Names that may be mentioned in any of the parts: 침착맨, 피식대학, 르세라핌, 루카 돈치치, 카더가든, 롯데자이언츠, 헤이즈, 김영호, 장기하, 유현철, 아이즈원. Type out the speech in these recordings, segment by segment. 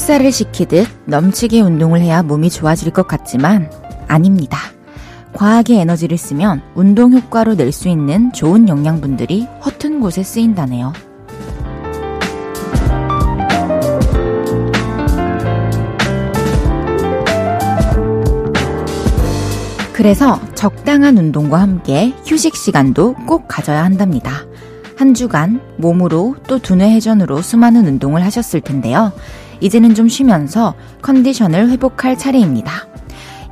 속살을 시키듯 넘치게 운동을 해야 몸이 좋아질 것 같지만 아닙니다. 과하게 에너지를 쓰면 운동 효과로 낼 수 있는 좋은 영양분들이 허튼 곳에 쓰인다네요. 그래서 적당한 운동과 함께 휴식 시간도 꼭 가져야 한답니다. 한 주간 몸으로 또 두뇌 회전으로 수많은 운동을 하셨을 텐데요. 이제는 좀 쉬면서 컨디션을 회복할 차례입니다.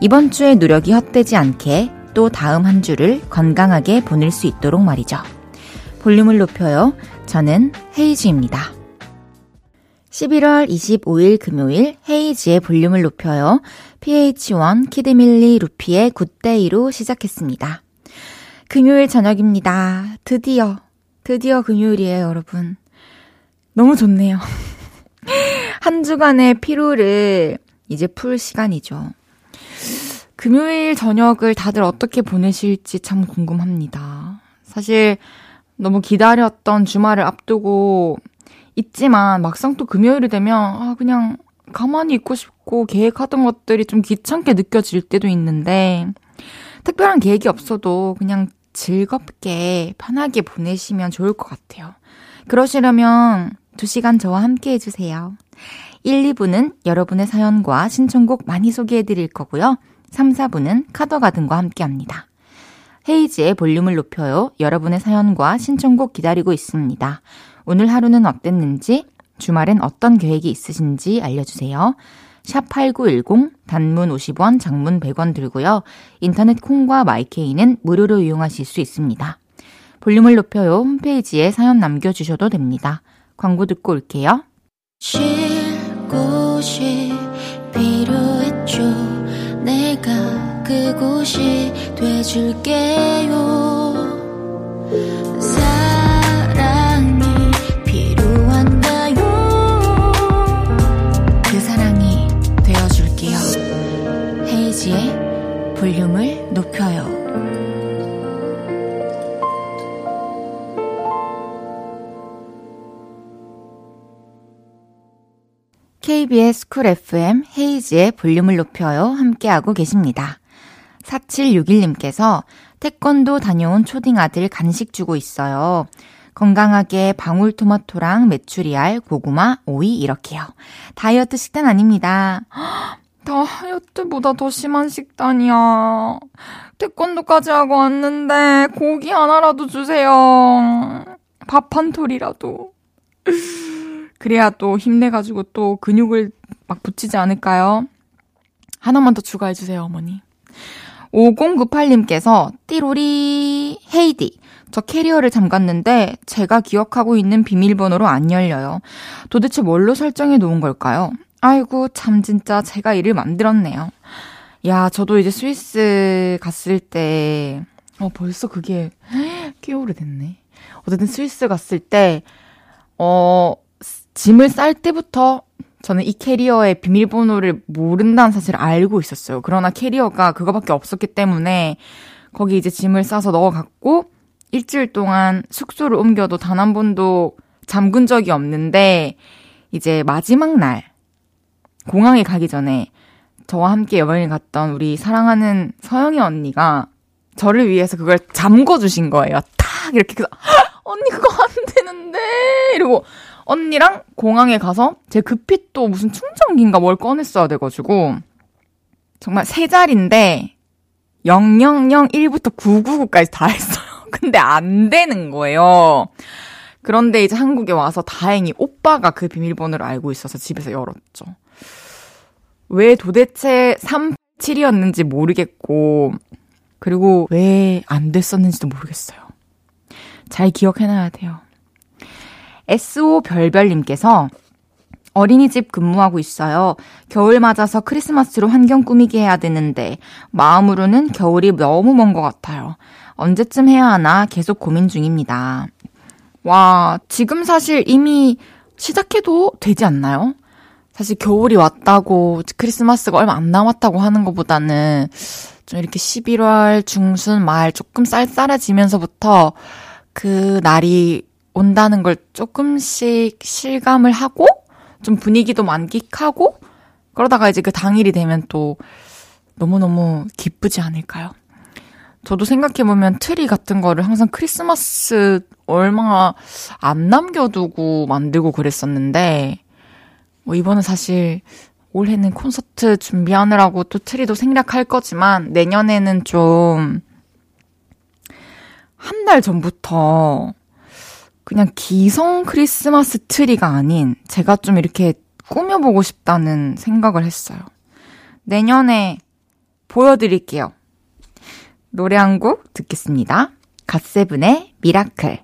이번 주의 노력이 헛되지 않게 또 다음 한 주를 건강하게 보낼 수 있도록 말이죠. 볼륨을 높여요. 저는 헤이즈입니다. 11월 25일 금요일 헤이지의 볼륨을 높여요. PH1 키드밀리 루피의 굿데이로 시작했습니다. 금요일 저녁입니다. 드디어 금요일이에요, 여러분. 너무 좋네요. 한 주간의 피로를 이제 풀 시간이죠. 금요일 저녁을 다들 어떻게 보내실지 참 궁금합니다. 사실 너무 기다렸던 주말을 앞두고 있지만 막상 또 금요일이 되면 그냥 가만히 있고 싶고 계획하던 것들이 좀 귀찮게 느껴질 때도 있는데 특별한 계획이 없어도 그냥 즐겁게 편하게 보내시면 좋을 것 같아요. 그러시려면 2시간 저와 함께 해주세요. 1, 2부는 여러분의 사연과 신청곡 많이 소개해드릴 거고요. 3, 4부는 카더가든과 함께합니다. 헤이지의 볼륨을 높여요. 여러분의 사연과 신청곡 기다리고 있습니다. 오늘 하루는 어땠는지, 주말엔 어떤 계획이 있으신지 알려주세요. 샵8910 단문 50원, 장문 100원 들고요. 인터넷 콩과 마이케이는 무료로 이용하실 수 있습니다. 볼륨을 높여요. 홈페이지에 사연 남겨주셔도 됩니다. 광고 듣고 올게요. 쉴 곳이 필요했죠. 내가 그곳이 돼줄게요. 사랑이 필요한가요? 그 사랑이 되어줄게요. 헤이지의 볼륨을 높여요. KBS 쿨 FM 헤이지의 볼륨을 높여요. 함께하고 계십니다. 4761님께서 태권도 다녀온 초딩 아들 간식 주고 있어요. 건강하게 방울토마토랑 메추리알, 고구마, 오이 이렇게요. 다이어트 식단 아닙니다. 다이어트보다 더 심한 식단이야. 태권도까지 하고 왔는데 고기 하나라도 주세요. 밥 한 톨이라도. 그래야 또 힘내가지고 또 근육을 막 붙이지 않을까요? 하나만 더 추가해주세요, 어머니. 5098님께서 띠로리 헤이디 저 캐리어를 잠갔는데 제가 기억하고 있는 비밀번호로 안 열려요. 도대체 뭘로 설정해 놓은 걸까요? 아이고 참 진짜 제가 일을 만들었네요. 야 저도 이제 스위스 갔을 때 벌써 그게 꽤 오래됐네. 어쨌든 스위스 갔을 때 짐을 쌀 때부터 저는 이 캐리어의 비밀번호를 모른다는 사실을 알고 있었어요. 그러나 캐리어가 그거밖에 없었기 때문에 거기 이제 짐을 싸서 넣어갔고 일주일 동안 숙소를 옮겨도 단 한 번도 잠근 적이 없는데 이제 마지막 날 공항에 가기 전에 저와 함께 여행을 갔던 우리 사랑하는 서영이 언니가 저를 위해서 그걸 잠궈주신 거예요. 탁 이렇게 그래서 언니 그거 안 되는데 이러고 언니랑 공항에 가서 제 급히 또 무슨 충전기인가 뭘 꺼냈어야 돼가지고 정말 세 자리인데 0001부터 999까지 다 했어요. 근데 안 되는 거예요. 그런데 이제 한국에 와서 다행히 오빠가 그 비밀번호를 알고 있어서 집에서 열었죠. 왜 도대체 37이었는지 모르겠고 그리고 왜 안 됐었는지도 모르겠어요. 잘 기억해놔야 돼요. SO별별님께서 어린이집 근무하고 있어요. 겨울 맞아서 크리스마스로 환경 꾸미게 해야 되는데 마음으로는 겨울이 너무 먼 것 같아요. 언제쯤 해야 하나 계속 고민 중입니다. 와, 지금 사실 이미 시작해도 되지 않나요? 사실 겨울이 왔다고 크리스마스가 얼마 안 남았다고 하는 것보다는 좀 이렇게 11월 중순 말 조금 쌀쌀해지면서부터 그 날이 온다는 걸 조금씩 실감을 하고 좀 분위기도 만끽하고 그러다가 이제 그 당일이 되면 또 너무너무 기쁘지 않을까요? 저도 생각해보면 트리 같은 거를 항상 크리스마스 얼마 안 남겨두고 만들고 그랬었는데 뭐 이번은 사실 올해는 콘서트 준비하느라고 또 트리도 생략할 거지만 내년에는 좀 한 달 전부터 그냥 기성 크리스마스 트리가 아닌 제가 좀 이렇게 꾸며보고 싶다는 생각을 했어요. 내년에 보여드릴게요. 노래 한 곡 듣겠습니다. 갓세븐의 미라클.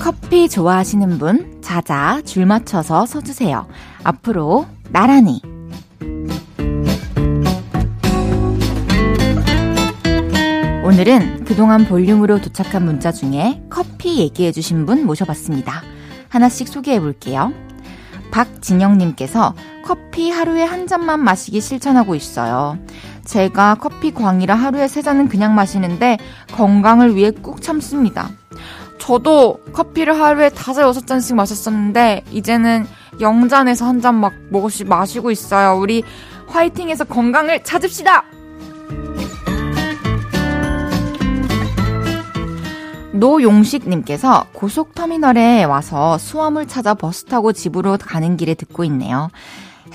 커피 좋아하시는 분 자자 줄 맞춰서 서주세요. 앞으로 나란히. 오늘은 그동안 볼륨으로 도착한 문자 중에 커피 얘기해주신 분 모셔봤습니다. 하나씩 소개해볼게요. 박진영님께서 커피 하루에 한 잔만 마시기 실천하고 있어요. 제가 커피 광이라 하루에 3잔은 그냥 마시는데 건강을 위해 꾹 참습니다. 저도 커피를 하루에 5-6잔씩 마셨었는데 이제는 0잔에서 한 잔 막 마시고 있어요. 우리 화이팅해서 건강을 찾읍시다! 노용식님께서 고속터미널에 와서 수화물 찾아 버스 타고 집으로 가는 길에 듣고 있네요.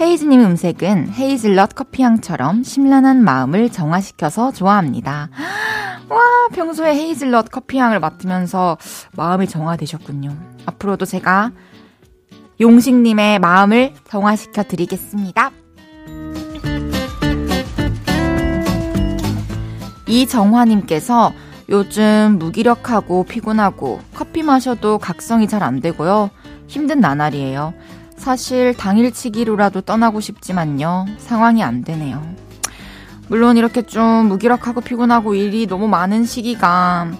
헤이즈님의 음색은 헤이즐넛 커피향처럼 심란한 마음을 정화시켜서 좋아합니다. 와, 평소에 헤이즐넛 커피향을 맡으면서 마음이 정화되셨군요. 앞으로도 제가 용식님의 마음을 정화시켜 드리겠습니다. 이정화님께서 요즘 무기력하고 피곤하고 커피 마셔도 각성이 잘 안 되고요. 힘든 나날이에요. 사실 당일치기로라도 떠나고 싶지만요. 상황이 안 되네요. 물론 이렇게 좀 무기력하고 피곤하고 일이 너무 많은 시기가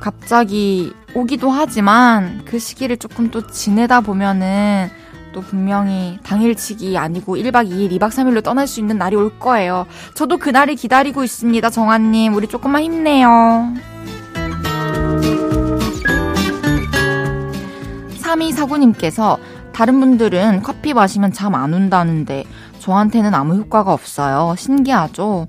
갑자기 오기도 하지만 그 시기를 조금 또 지내다 보면은 또 분명히 당일치기 아니고 1박 2일, 2박 3일로 떠날 수 있는 날이 올 거예요. 저도 그 날이 기다리고 있습니다. 정아님, 우리 조금만 힘내요. 3249님께서 다른 분들은 커피 마시면 잠 안 온다는데 저한테는 아무 효과가 없어요. 신기하죠?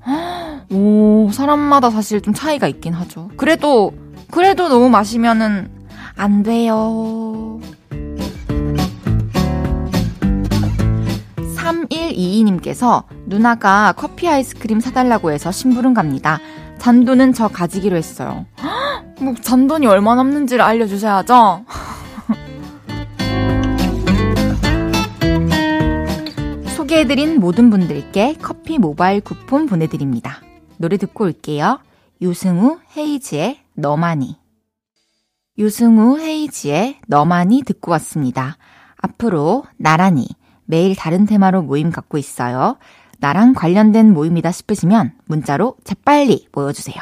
오, 사람마다 사실 좀 차이가 있긴 하죠. 그래도 너무 마시면은 안 돼요. 3122님께서 누나가 커피 아이스크림 사달라고 해서 심부름 갑니다. 잔돈은 저 가지기로 했어요. 헉, 뭐 잔돈이 얼마 남는지를 알려주셔야죠. 소개해드린 모든 분들께 커피 모바일 쿠폰 보내드립니다. 노래 듣고 올게요. 유승우 헤이지의 너만이. 유승우 헤이지의 너만이 듣고 왔습니다. 앞으로 나란히. 매일 다른 테마로 모임 갖고 있어요. 나랑 관련된 모임이다 싶으시면 문자로 재빨리 모여주세요.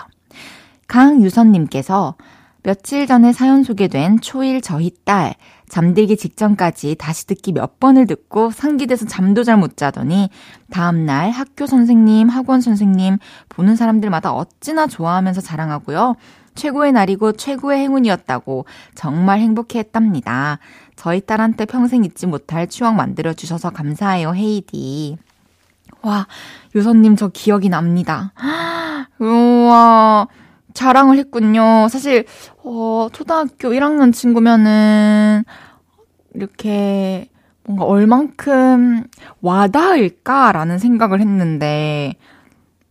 강유선님께서 며칠 전에 사연 소개된 초일 저희 딸 잠들기 직전까지 다시 듣기 몇 번을 듣고 상기돼서 잠도 잘 못 자더니 다음날 학교 선생님, 학원 선생님 보는 사람들마다 어찌나 좋아하면서 자랑하고요. 최고의 날이고 최고의 행운이었다고 정말 행복해했답니다. 저희 딸한테 평생 잊지 못할 추억 만들어주셔서 감사해요, 헤이디. 와, 유선님 저 기억이 납니다. 우와, 자랑을 했군요. 사실 초등학교 1학년 친구면은 이렇게 뭔가 얼만큼 와닿을까라는 생각을 했는데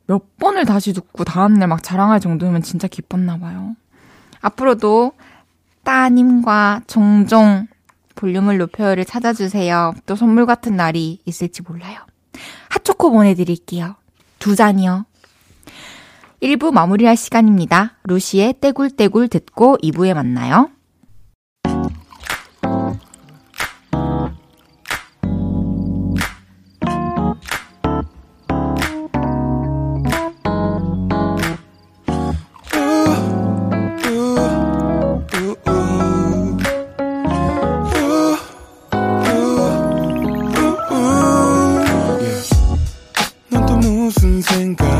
몇 번을 다시 듣고 다음날 막 자랑할 정도면 진짜 기뻤나 봐요. 앞으로도 따님과 종종 볼륨을 높여요를 찾아주세요. 또 선물 같은 날이 있을지 몰라요. 핫초코 보내드릴게요. 2잔이요. 1부 마무리할 시간입니다. 루시의 떼굴떼굴 듣고 2부에 만나요. 무슨 생각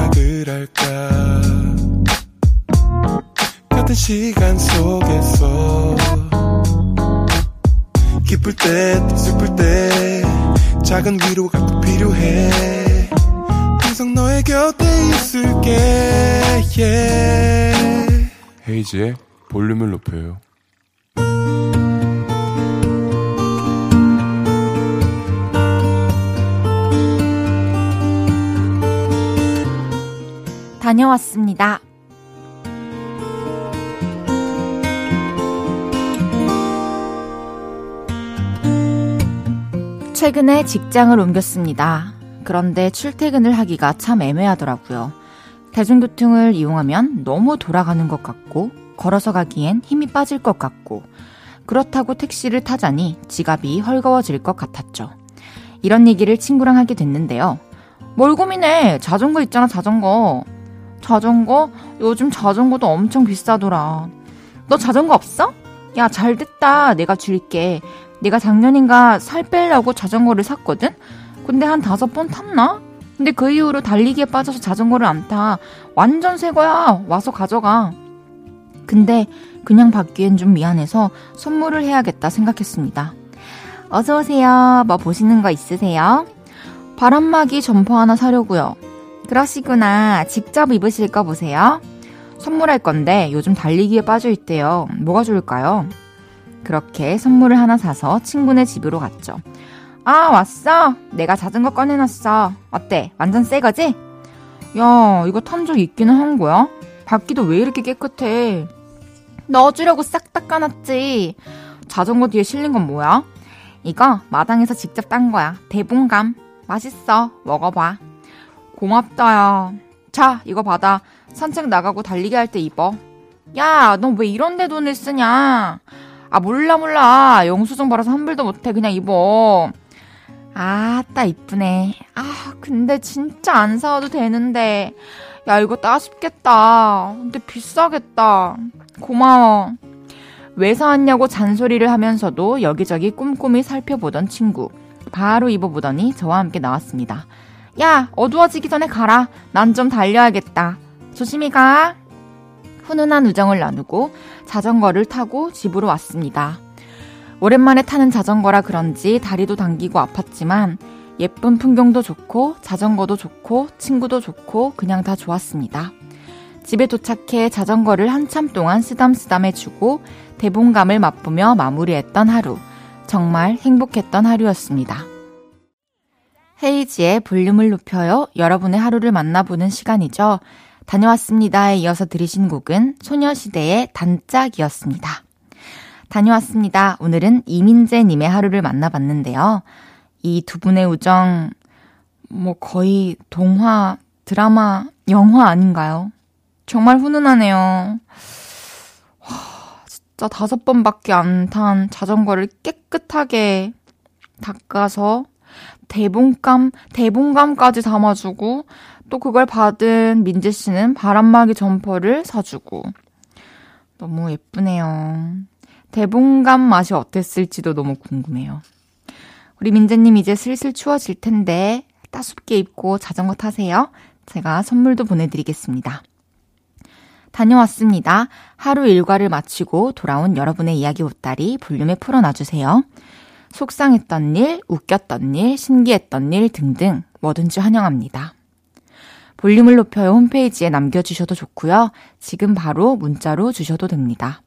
슬플 때 작은 위로가 꼭 필요해. 항상 너의 곁에 있을게. yeah. 헤이지의 볼륨을 높여요. 다녀왔습니다. 최근에 직장을 옮겼습니다. 그런데 출퇴근을 하기가 참 애매하더라고요. 대중교통을 이용하면 너무 돌아가는 것 같고, 걸어서 가기엔 힘이 빠질 것 같고, 그렇다고 택시를 타자니 지갑이 헐거워질 것 같았죠. 이런 얘기를 친구랑 하게 됐는데요. 뭘 고민해? 자전거 있잖아, 자전거. 자전거? 요즘 자전거도 엄청 비싸더라. 너 자전거 없어? 야, 잘 됐다. 내가 줄게. 내가 작년인가 살 빼려고 자전거를 샀거든? 근데 한 5번 탔나? 근데 그 이후로 달리기에 빠져서 자전거를 안 타. 완전 새 거야. 와서 가져가. 근데 그냥 받기엔 좀 미안해서 선물을 해야겠다 생각했습니다. 어서오세요. 뭐 보시는 거 있으세요? 바람막이 점퍼 하나 사려고요. 그러시구나. 직접 입으실 거 보세요. 선물할 건데 요즘 달리기에 빠져있대요. 뭐가 좋을까요? 그렇게 선물을 하나 사서 친구네 집으로 갔죠. 아, 왔어? 내가 자전거 꺼내놨어. 어때? 완전 새 거지? 야, 이거 탄 적 있기는 한 거야? 바퀴도 왜 이렇게 깨끗해? 넣어주려고 싹 닦아놨지. 자전거 뒤에 실린 건 뭐야? 이거 마당에서 직접 딴 거야. 대봉감. 맛있어. 먹어봐. 고맙다, 야. 자, 이거 받아. 산책 나가고 달리기 할 때 입어. 야, 너 왜 이런 데 돈을 쓰냐? 아, 몰라. 영수증 벌어서 환불도 못해. 그냥 입어. 아, 따 이쁘네. 아, 근데 진짜 안 사와도 되는데. 야, 이거 따숩겠다. 근데 비싸겠다. 고마워. 왜 사왔냐고 잔소리를 하면서도 여기저기 꼼꼼히 살펴보던 친구. 바로 입어보더니 저와 함께 나왔습니다. 야, 어두워지기 전에 가라. 난 좀 달려야겠다. 조심히 가. 훈훈한 우정을 나누고 자전거를 타고 집으로 왔습니다. 오랜만에 타는 자전거라 그런지 다리도 당기고 아팠지만 예쁜 풍경도 좋고 자전거도 좋고 친구도 좋고 그냥 다 좋았습니다. 집에 도착해 자전거를 한참 동안 쓰담쓰담해주고 대본감을 맛보며 마무리했던 하루. 정말 행복했던 하루였습니다. 헤이지의 볼륨을 높여요. 여러분의 하루를 만나보는 시간이죠. 다녀왔습니다에 이어서 들으신 곡은 소녀시대의 단짝이었습니다. 다녀왔습니다. 오늘은 이민재님의 하루를 만나봤는데요. 이 두 분의 우정, 거의 동화, 드라마, 영화 아닌가요? 정말 훈훈하네요. 와, 진짜 5번밖에 안 탄 자전거를 깨끗하게 닦아서 대본감까지 담아주고 또 그걸 받은 민재 씨는 바람막이 점퍼를 사주고 너무 예쁘네요. 대본감 맛이 어땠을지도 너무 궁금해요. 우리 민재님 이제 슬슬 추워질 텐데 따숩게 입고 자전거 타세요. 제가 선물도 보내드리겠습니다. 다녀왔습니다. 하루 일과를 마치고 돌아온 여러분의 이야기 보따리 볼륨에 풀어놔주세요. 속상했던 일, 웃겼던 일, 신기했던 일 등등 뭐든지 환영합니다. 볼륨을 높여요 홈페이지에 남겨주셔도 좋고요. 지금 바로 문자로 주셔도 됩니다.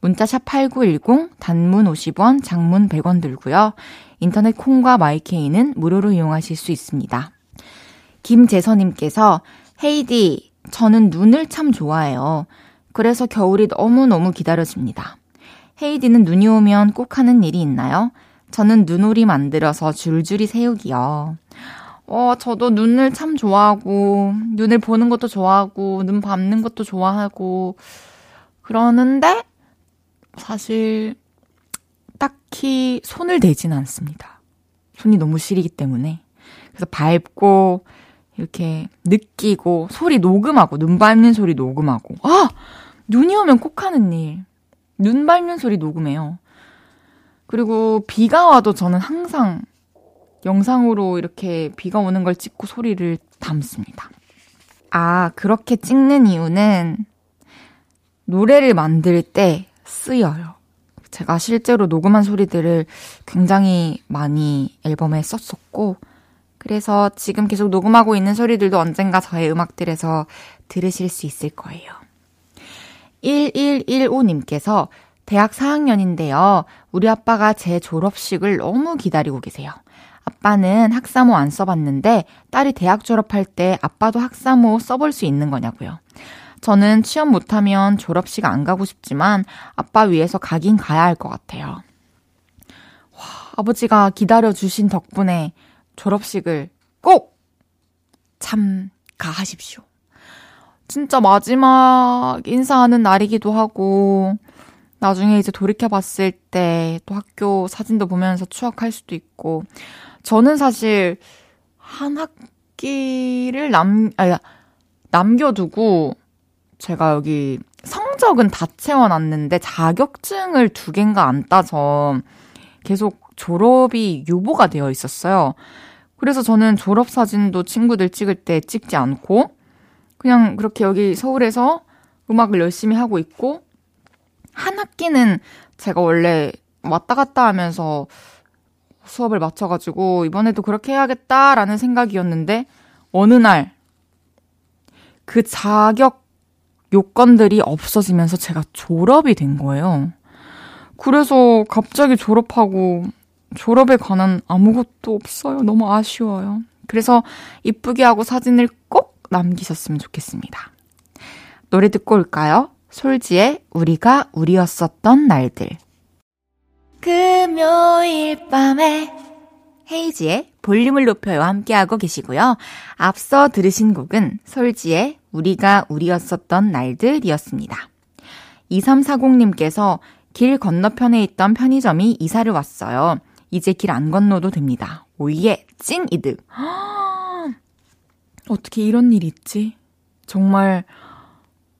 문자샵 8910, 단문 50원, 장문 100원 들고요. 인터넷 콩과 마이케이는 무료로 이용하실 수 있습니다. 김재선님께서 헤이디, 저는 눈을 참 좋아해요. 그래서 겨울이 너무너무 기다려집니다. 헤이디는 눈이 오면 꼭 하는 일이 있나요? 저는 눈오리 만들어서 줄줄이 세우기요. 저도 눈을 참 좋아하고 눈을 보는 것도 좋아하고 눈 밟는 것도 좋아하고 그러는데 사실 딱히 손을 대진 않습니다. 손이 너무 시리기 때문에. 그래서 밟고 이렇게 느끼고 소리 녹음하고 눈 밟는 소리 녹음하고 눈이 오면 꼭 하는 일. 눈 밟는 소리 녹음해요. 그리고 비가 와도 저는 항상 영상으로 이렇게 비가 오는 걸 찍고 소리를 담습니다. 아, 그렇게 찍는 이유는 노래를 만들 때 쓰여요. 제가 실제로 녹음한 소리들을 굉장히 많이 앨범에 썼었고, 그래서 지금 계속 녹음하고 있는 소리들도 언젠가 저의 음악들에서 들으실 수 있을 거예요. 1115님께서 대학 4학년인데요. 우리 아빠가 제 졸업식을 너무 기다리고 계세요. 아빠는 학사모 안 써봤는데 딸이 대학 졸업할 때 아빠도 학사모 써볼 수 있는 거냐고요. 저는 취업 못하면 졸업식 안 가고 싶지만 아빠 위해서 가긴 가야 할 것 같아요. 와, 아버지가 기다려주신 덕분에 졸업식을 꼭 참가하십시오. 진짜 마지막 인사하는 날이기도 하고 나중에 이제 돌이켜봤을 때 또 학교 사진도 보면서 추억할 수도 있고, 저는 사실 한 학기를 남겨두고 제가 여기 성적은 다 채워놨는데 자격증을 2개인가 안 따서 계속 졸업이 유보가 되어 있었어요. 그래서 저는 졸업사진도 친구들 찍을 때 찍지 않고 그냥 그렇게 여기 서울에서 음악을 열심히 하고 있고, 한 학기는 제가 원래 왔다 갔다 하면서 수업을 마쳐가지고 이번에도 그렇게 해야겠다라는 생각이었는데 어느 날 그 자격 요건들이 없어지면서 제가 졸업이 된 거예요. 그래서 갑자기 졸업하고 졸업에 관한 아무것도 없어요. 너무 아쉬워요. 그래서 이쁘게 하고 사진을 꼭 남기셨으면 좋겠습니다. 노래 듣고 올까요? 솔지의 우리가 우리였었던 날들. 금요일 밤에 헤이지의 볼륨을 높여요 함께하고 계시고요. 앞서 들으신 곡은 솔지의 우리가 우리였었던 날들이었습니다. 2340님께서 길 건너편에 있던 편의점이 이사를 왔어요. 이제 길 안 건너도 됩니다. 오예, 찐 이득. 어떻게 이런 일이 있지? 정말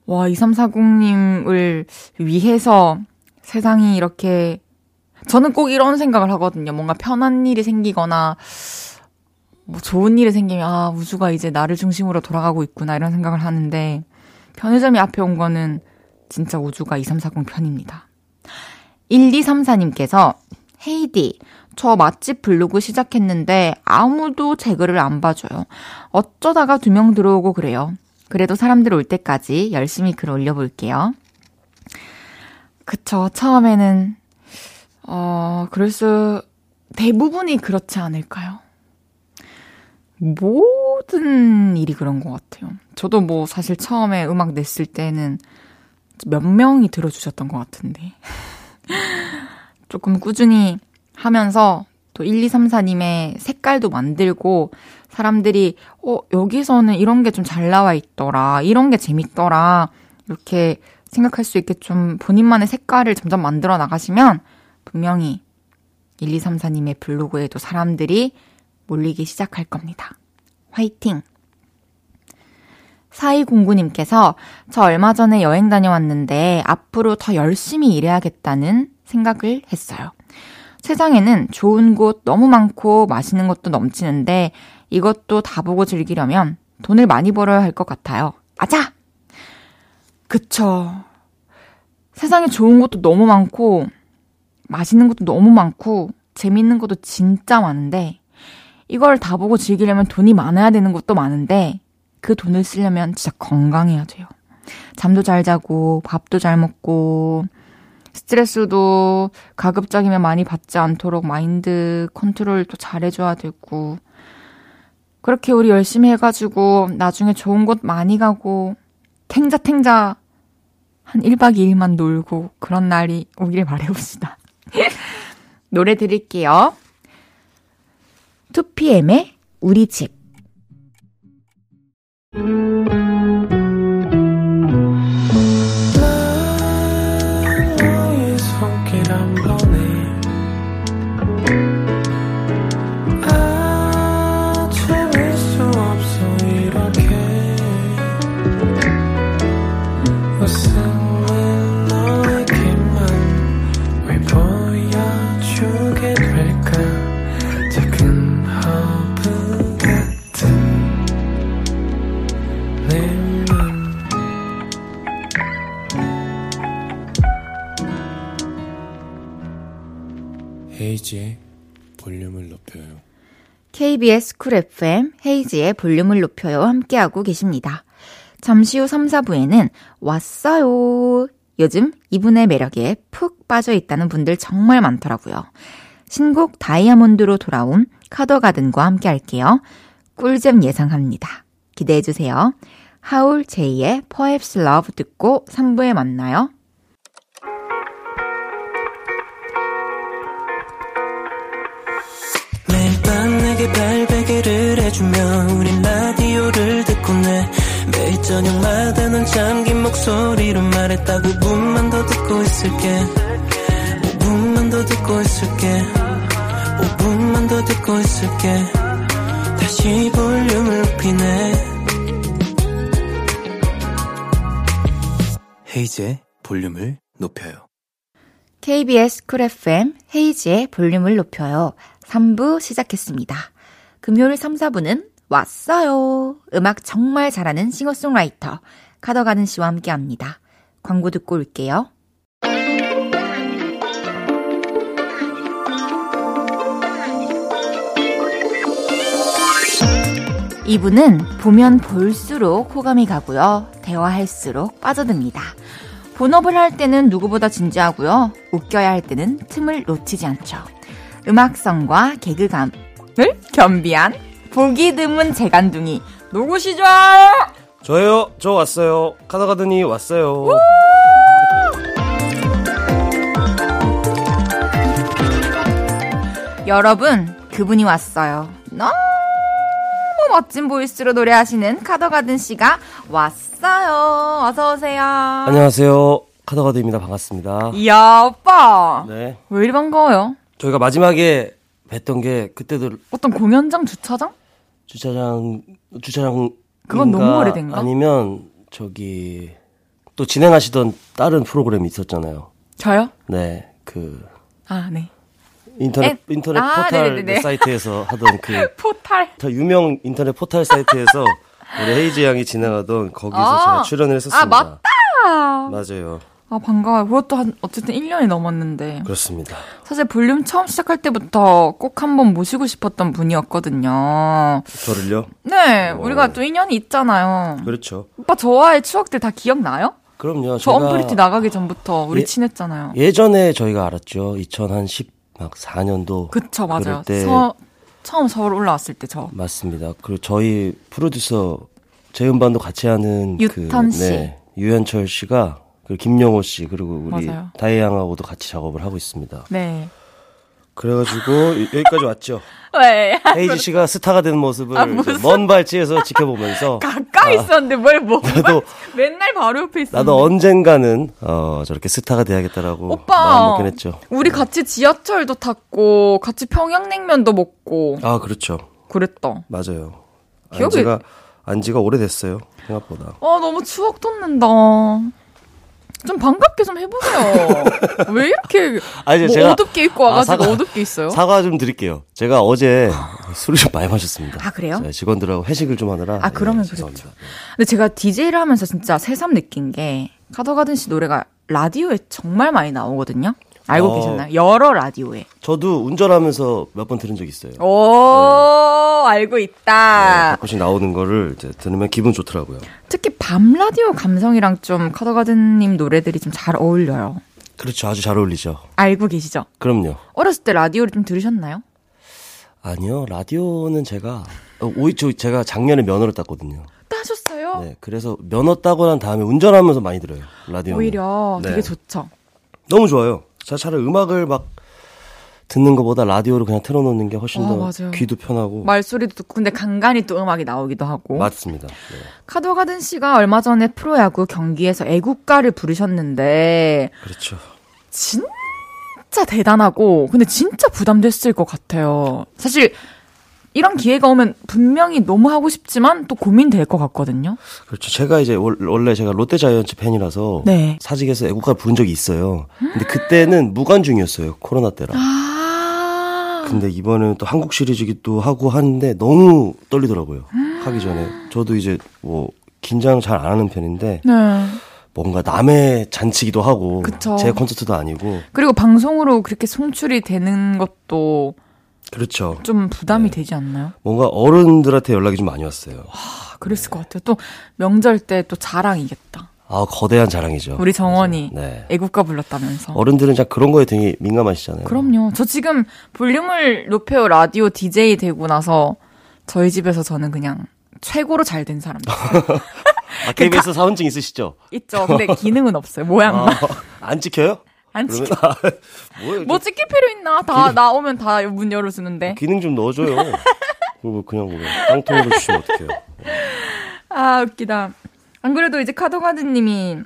와, 2340님을 위해서 세상이 이렇게, 저는 꼭 이런 생각을 하거든요. 뭔가 편한 일이 생기거나 뭐 좋은 일이 생기면 아, 우주가 이제 나를 중심으로 돌아가고 있구나 이런 생각을 하는데, 편의점이 앞에 온 거는 진짜 우주가 2340 편입니다. 1234님께서 헤이디, 저 맛집 블로그 시작했는데 아무도 제 글을 안 봐줘요. 어쩌다가 2명 들어오고 그래요. 그래도 사람들 올 때까지 열심히 글 올려볼게요. 그쵸, 처음에는 대부분이 그렇지 않을까요? 모든 일이 그런 것 같아요. 저도 뭐 사실 처음에 음악 냈을 때는 몇 명이 들어주셨던 것 같은데 조금 꾸준히 하면서 또 1234님의 색깔도 만들고, 사람들이 여기서는 이런 게 좀 잘 나와 있더라, 이런 게 재밌더라 이렇게 생각할 수 있게 좀 본인만의 색깔을 점점 만들어 나가시면 분명히 1234님의 블로그에도 사람들이 몰리기 시작할 겁니다. 화이팅! 4209님께서 저 얼마 전에 여행 다녀왔는데 앞으로 더 열심히 일해야겠다는 생각을 했어요. 세상에는 좋은 곳 너무 많고 맛있는 것도 넘치는데 이것도 다 보고 즐기려면 돈을 많이 벌어야 할 것 같아요. 아자! 그쵸. 세상에 좋은 것도 너무 많고 맛있는 것도 너무 많고 재밌는 것도 진짜 많은데 이걸 다 보고 즐기려면 돈이 많아야 되는 것도 많은데 그 돈을 쓰려면 진짜 건강해야 돼요. 잠도 잘 자고 밥도 잘 먹고 스트레스도 가급적이면 많이 받지 않도록 마인드 컨트롤도 잘해줘야 되고, 그렇게 우리 열심히 해가지고 나중에 좋은 곳 많이 가고 탱자탱자 한 1박 2일만 놀고 그런 날이 오길 바라봅시다. 노래 드릴게요. 2PM의 우리 집. 헤이지의 볼륨을 높여요. KBS 쿨 FM 헤이지의 볼륨을 높여요 함께하고 계십니다. 잠시 후 3, 4부에는 왔어요. 요즘 이분의 매력에 푹 빠져있다는 분들 정말 많더라고요. 신곡 다이아몬드로 돌아온 카더가든과 함께할게요. 꿀잼 예상합니다. 기대해주세요. 하울 제이의 Perhaps Love 듣고 3부에 만나요. 매일 밤 내게 발베개를 해주며 우린 라디오를 듣고 내 매일 저녁마다 넌 잠긴 목소리로 말했다. 5분만 더 듣고 있을게. 5분만 더 듣고 있을게. 5분만 더 듣고 있을게. 다시 볼륨을 높이네. 헤이지의 볼륨을 높여요. KBS 쿨 FM 헤이지의 볼륨을 높여요. 3부 시작했습니다. 금요일 3, 4부는 왔어요. 음악 정말 잘하는 싱어송라이터 카더가든 씨와 함께합니다. 광고 듣고 올게요. 이분은 보면 볼수록 호감이 가고요. 대화할수록 빠져듭니다. 본업을 할 때는 누구보다 진지하고요. 웃겨야 할 때는 틈을 놓치지 않죠. 음악성과 개그감을 겸비한 보기 드문 재간둥이 누구시죠? 저요. 저 왔어요. 카더가든이 왔어요. 여러분, 그분이 왔어요. 너무 멋진 보이스로 노래하시는 카더가든 씨가 왔어요. 어서 오세요. 안녕하세요. 카더가든입니다. 반갑습니다. 이야, 오빠. 네. 왜 이리 반가워요? 저희가 마지막에 뵀던 게 그때도 어떤 공연장 주차장? 주차장 그건 너무 오래된가? 아니면 저기 또 진행하시던 다른 프로그램이 있었잖아요. 저요? 네. 그 아, 네. 인터넷 포털 네네네. 사이트에서 하던 그 포털 더 유명 인터넷 포털 사이트에서 우리 헤이지 양이 진행하던 거기서 제가 출연을 했었습니다. 아, 맞다. 맞아요. 아, 반가워요. 그것도 어쨌든 1년이 넘었는데. 그렇습니다. 사실 볼륨 처음 시작할 때부터 꼭 한번 모시고 싶었던 분이었거든요. 저를요? 네. 우리가 또 인연이 있잖아요. 그렇죠. 오빠 저와의 추억들 다 기억나요? 그럼요. 저 언프리티 나가기 전부터 우리 친했잖아요. 예전에 저희가 알았죠. 2014년도. 그쵸, 맞아요. 처음 서울 올라왔을 때 저. 맞습니다. 그리고 저희 프로듀서 재음반도 같이 하는 유탄 씨. 네, 유현철 씨가 그리고 김영호 씨, 그리고 우리 다이양하고도 같이 작업을 하고 있습니다. 네. 그래가지고 여기까지 왔죠. 왜? 헤이지 씨가 스타가 되는 모습을 먼 발치에서 지켜보면서 가까이 있었는데 뭘 나도 맨날 바로 옆에 있었는데 나도 언젠가는 저렇게 스타가 돼야겠다라고 오빠, 마음 먹긴 했죠. 우리 같이 지하철도 탔고 같이 평양냉면도 먹고 아 그렇죠. 그랬다. 맞아요. 기억이 안지가 오래됐어요. 생각보다. 아 너무 추억 돋는다. 좀 반갑게 좀 해보세요. 왜 이렇게 제가 어둡게 입고 와가지고 어둡게 있어요? 사과 좀 드릴게요. 제가 어제 술을 좀 많이 마셨습니다. 아 그래요? 직원들하고 회식을 좀 하느라. 아 그러면 네, 그렇죠. 근데 제가 DJ를 하면서 진짜 새삼 느낀 게 카더가든 씨 노래가 라디오에 정말 많이 나오거든요. 알고 계셨나요? 여러 라디오에. 저도 운전하면서 몇 번 들은 적이 있어요. 오, 네. 알고 있다. 가끔씩 나오는 거를 이제 들으면 기분 좋더라고요. 특히 밤 라디오 감성이랑 좀 카더가든님 노래들이 좀 잘 어울려요. 그렇죠. 아주 잘 어울리죠. 알고 계시죠? 그럼요. 어렸을 때 라디오를 좀 들으셨나요? 아니요. 라디오는 제가, 오히려 제가 작년에 면허를 땄거든요. 따셨어요? 네. 그래서 면허 따고 난 다음에 운전하면서 많이 들어요. 라디오는. 오히려 되게 네. 좋죠. 너무 좋아요. 차라리 음악을 막 듣는 것보다 라디오를 그냥 틀어놓는 게 훨씬 더 맞아요. 귀도 편하고 말소리도 듣고 근데 간간히 또 음악이 나오기도 하고 맞습니다. 네. 카더가든 씨가 얼마 전에 프로야구 경기에서 애국가를 부르셨는데 그렇죠. 진짜 대단하고 근데 진짜 부담됐을 것 같아요. 사실 이런 기회가 오면 분명히 너무 하고 싶지만 또 고민될 것 같거든요. 그렇죠. 제가 이제 원래 제가 롯데자이언츠 팬이라서 네. 사직에서 애국가를 부른 적이 있어요. 근데 그때는 무관중이었어요. 코로나 때라. 아~ 근데 이번에는 또 한국 시리즈기도 하고 하는데 너무 떨리더라고요. 하기 전에. 저도 이제 뭐 긴장 잘 안 하는 편인데 네. 뭔가 남의 잔치기도 하고 그쵸. 제 콘서트도 아니고 그리고 방송으로 그렇게 송출이 되는 것도 그렇죠. 좀 부담이 네. 되지 않나요? 뭔가 어른들한테 연락이 좀 많이 왔어요. 와, 그랬을 네. 것 같아요. 또 명절 때 또 자랑이겠다. 아, 거대한 자랑이죠. 우리 정원이 네. 애국가 불렀다면서. 어른들은 참 그런 거에 되게 민감하시잖아요. 그럼요. 저 지금 볼륨을 높여 라디오 DJ 되고 나서 저희 집에서 저는 그냥 최고로 잘 된 사람. 아, KBS 사원증 있으시죠? 있죠. 근데 기능은 없어요. 모양만. 아, 안 찍혀요? 안 그러면, 찍혀. 아, 뭐 찍힐 필요 있나? 다 나오면 다 문 열어주는데. 기능 좀 넣어줘요. 그리고 그냥 땅통으로 주시면 어떡해요. 아, 웃기다. 안 그래도 이제 카더가든님이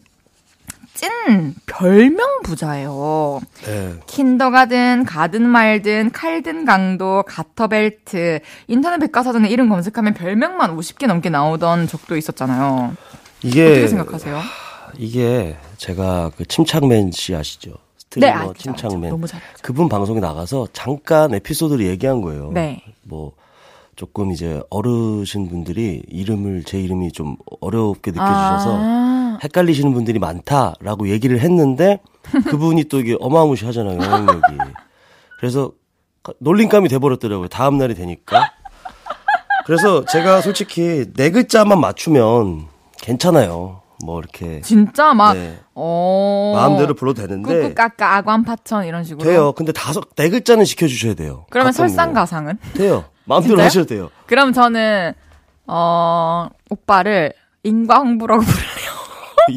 찐 별명 부자예요. 네. 킨더가든, 가든 말든, 칼든 강도, 가터벨트, 인터넷 백과사전에 이름 검색하면 별명만 50개 넘게 나오던 적도 있었잖아요. 이게 어떻게 생각하세요? 이게 제가 그 침착맨 씨 아시죠? 스트리머 네, 알죠, 침착맨. 알죠. 너무 잘했죠. 그분 방송에 나가서 잠깐 에피소드를 얘기한 거예요. 네. 뭐 조금 이제 어르신 분들이 이름을 제 이름이 좀 어렵게 느껴지셔서 아~ 헷갈리시는 분들이 많다라고 얘기를 했는데 그분이 또 이게 어마무시 하잖아요. 영향력이. 그래서 놀림감이 돼버렸더라고요. 다음 날이 되니까. 그래서 제가 솔직히 네 글자만 맞추면 괜찮아요. 뭐 이렇게 진짜 막 네. 마음대로 불러도 되는데 꾹꾹까까 아관파천 이런 식으로 돼요. 근데 네 글자는 지켜주셔야 돼요. 그러면 설상가상은? 돼요. 마음대로 진짜요? 하셔도 돼요. 그럼 저는 오빠를 인과응보라고 부르래요.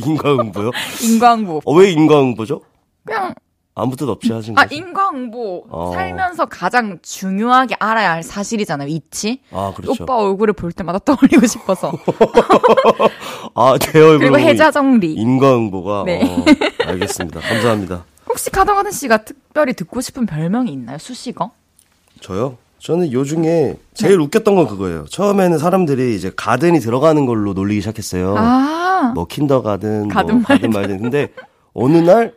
인과응보요? 인과응보. 왜 인과응보죠? 그냥 아무 뜻 없이 하신 거죠? 아, 인과응보. 살면서 가장 중요하게 알아야 할 사실이잖아요. 이치. 아, 그렇죠. 오빠 얼굴을 볼 때마다 떠올리고 싶어서. 아, 제 얼굴. 그리고 해자정리. 인과응보가. 네. 알겠습니다. 감사합니다. 혹시 카더가든 씨가 특별히 듣고 싶은 별명이 있나요? 수식어? 저요? 저는 요중에 제일 네. 웃겼던 건 그거예요. 처음에는 사람들이 이제 가든이 들어가는 걸로 놀리기 시작했어요. 아~ 뭐 킨더가든, 가든 말든. 근데 어느 날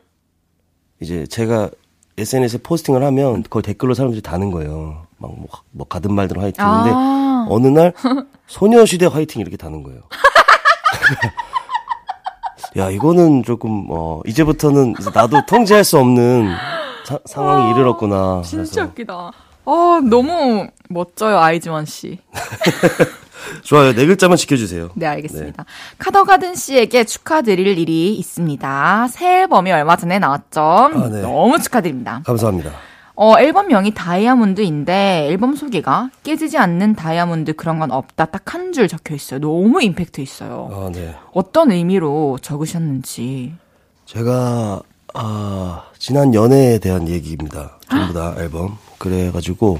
이제 제가 SNS에 포스팅을 하면 거의 댓글로 사람들이 다는 거예요. 막 뭐 가든 말든 화이팅. 근데 어느 날 소녀시대 화이팅 이렇게 다는 거예요. 야, 이거는 조금 이제부터는 나도 통제할 수 없는 상황이 이르렀구나. 진짜 웃기다. 너무 멋져요, 아이즈원 씨. 좋아요. 네 글자만 지켜주세요. 네, 알겠습니다. 네. 카더가든 씨에게 축하드릴 일이 있습니다. 새 앨범이 얼마 전에 나왔죠? 아, 네. 너무 축하드립니다. 감사합니다. 앨범명이 다이아몬드인데 앨범 소개가 깨지지 않는 다이아몬드 그런 건 없다. 딱 한 줄 적혀 있어요. 너무 임팩트 있어요. 아, 네. 어떤 의미로 적으셨는지. 제가... 지난 연애에 대한 얘기입니다. 전부 다 앨범. 그래가지고.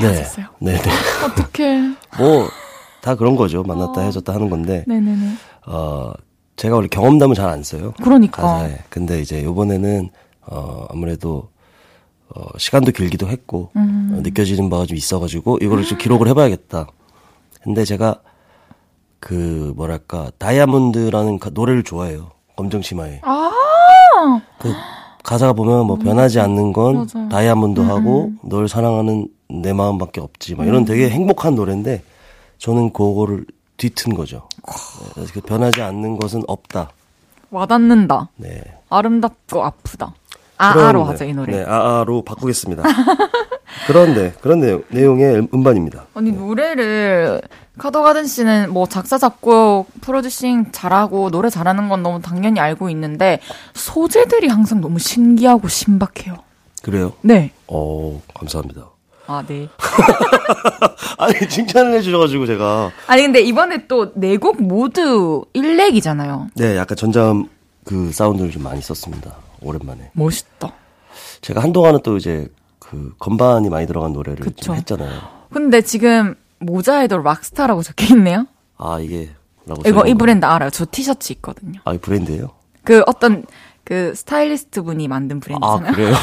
헤어졌어요. 네. 어떡해. 뭐, 다 그런 거죠. 만났다 헤어졌다 하는 건데. 네네네. 제가 원래 경험담을 잘 안 써요. 그러니까. 가사에. 근데 이제 요번에는, 아무래도, 시간도 길기도 했고, 느껴지는 바가 좀 있어가지고, 이거를 좀 기록을 해봐야겠다. 근데 제가, 다이아몬드라는 노래를 좋아해요. 검정치마에. 그 가사가 보면 뭐 변하지 않는 건 맞아요. 다이아몬드하고 널 사랑하는 내 마음밖에 없지 막 이런 되게 행복한 노래인데 저는 그거를 뒤튼 거죠. 네, 변하지 않는 것은 없다. 와닿는다. 네. 아름답고 아프다. 아아로 하죠, 이 노래. 네, 아아로 바꾸겠습니다. 그런 내용의 음반입니다. 아니, 네. 노래를 카더가든 씨는 뭐 작사, 작곡, 프로듀싱 잘하고 노래 잘하는 건 너무 당연히 알고 있는데 소재들이 항상 너무 신기하고 신박해요. 그래요? 네. 감사합니다. 아, 네. 아니, 칭찬을 해주셔가지고 제가. 아니, 근데 이번에 또 네 곡 모두 1렉이잖아요. 네, 약간 전자음 그 사운드를 좀 많이 썼습니다. 오랜만에. 멋있다. 제가 한동안은 또 이제 그 건반이 많이 들어간 노래를 좀 했잖아요. 근데 지금 모자에도 락스타라고 적혀있네요. 아, 이게 라고 이거 이 브랜드 알아요. 저 티셔츠 있거든요. 아, 이 브랜드예요? 그 어떤 그 스타일리스트 분이 만든 브랜드잖아요. 아, 그래요?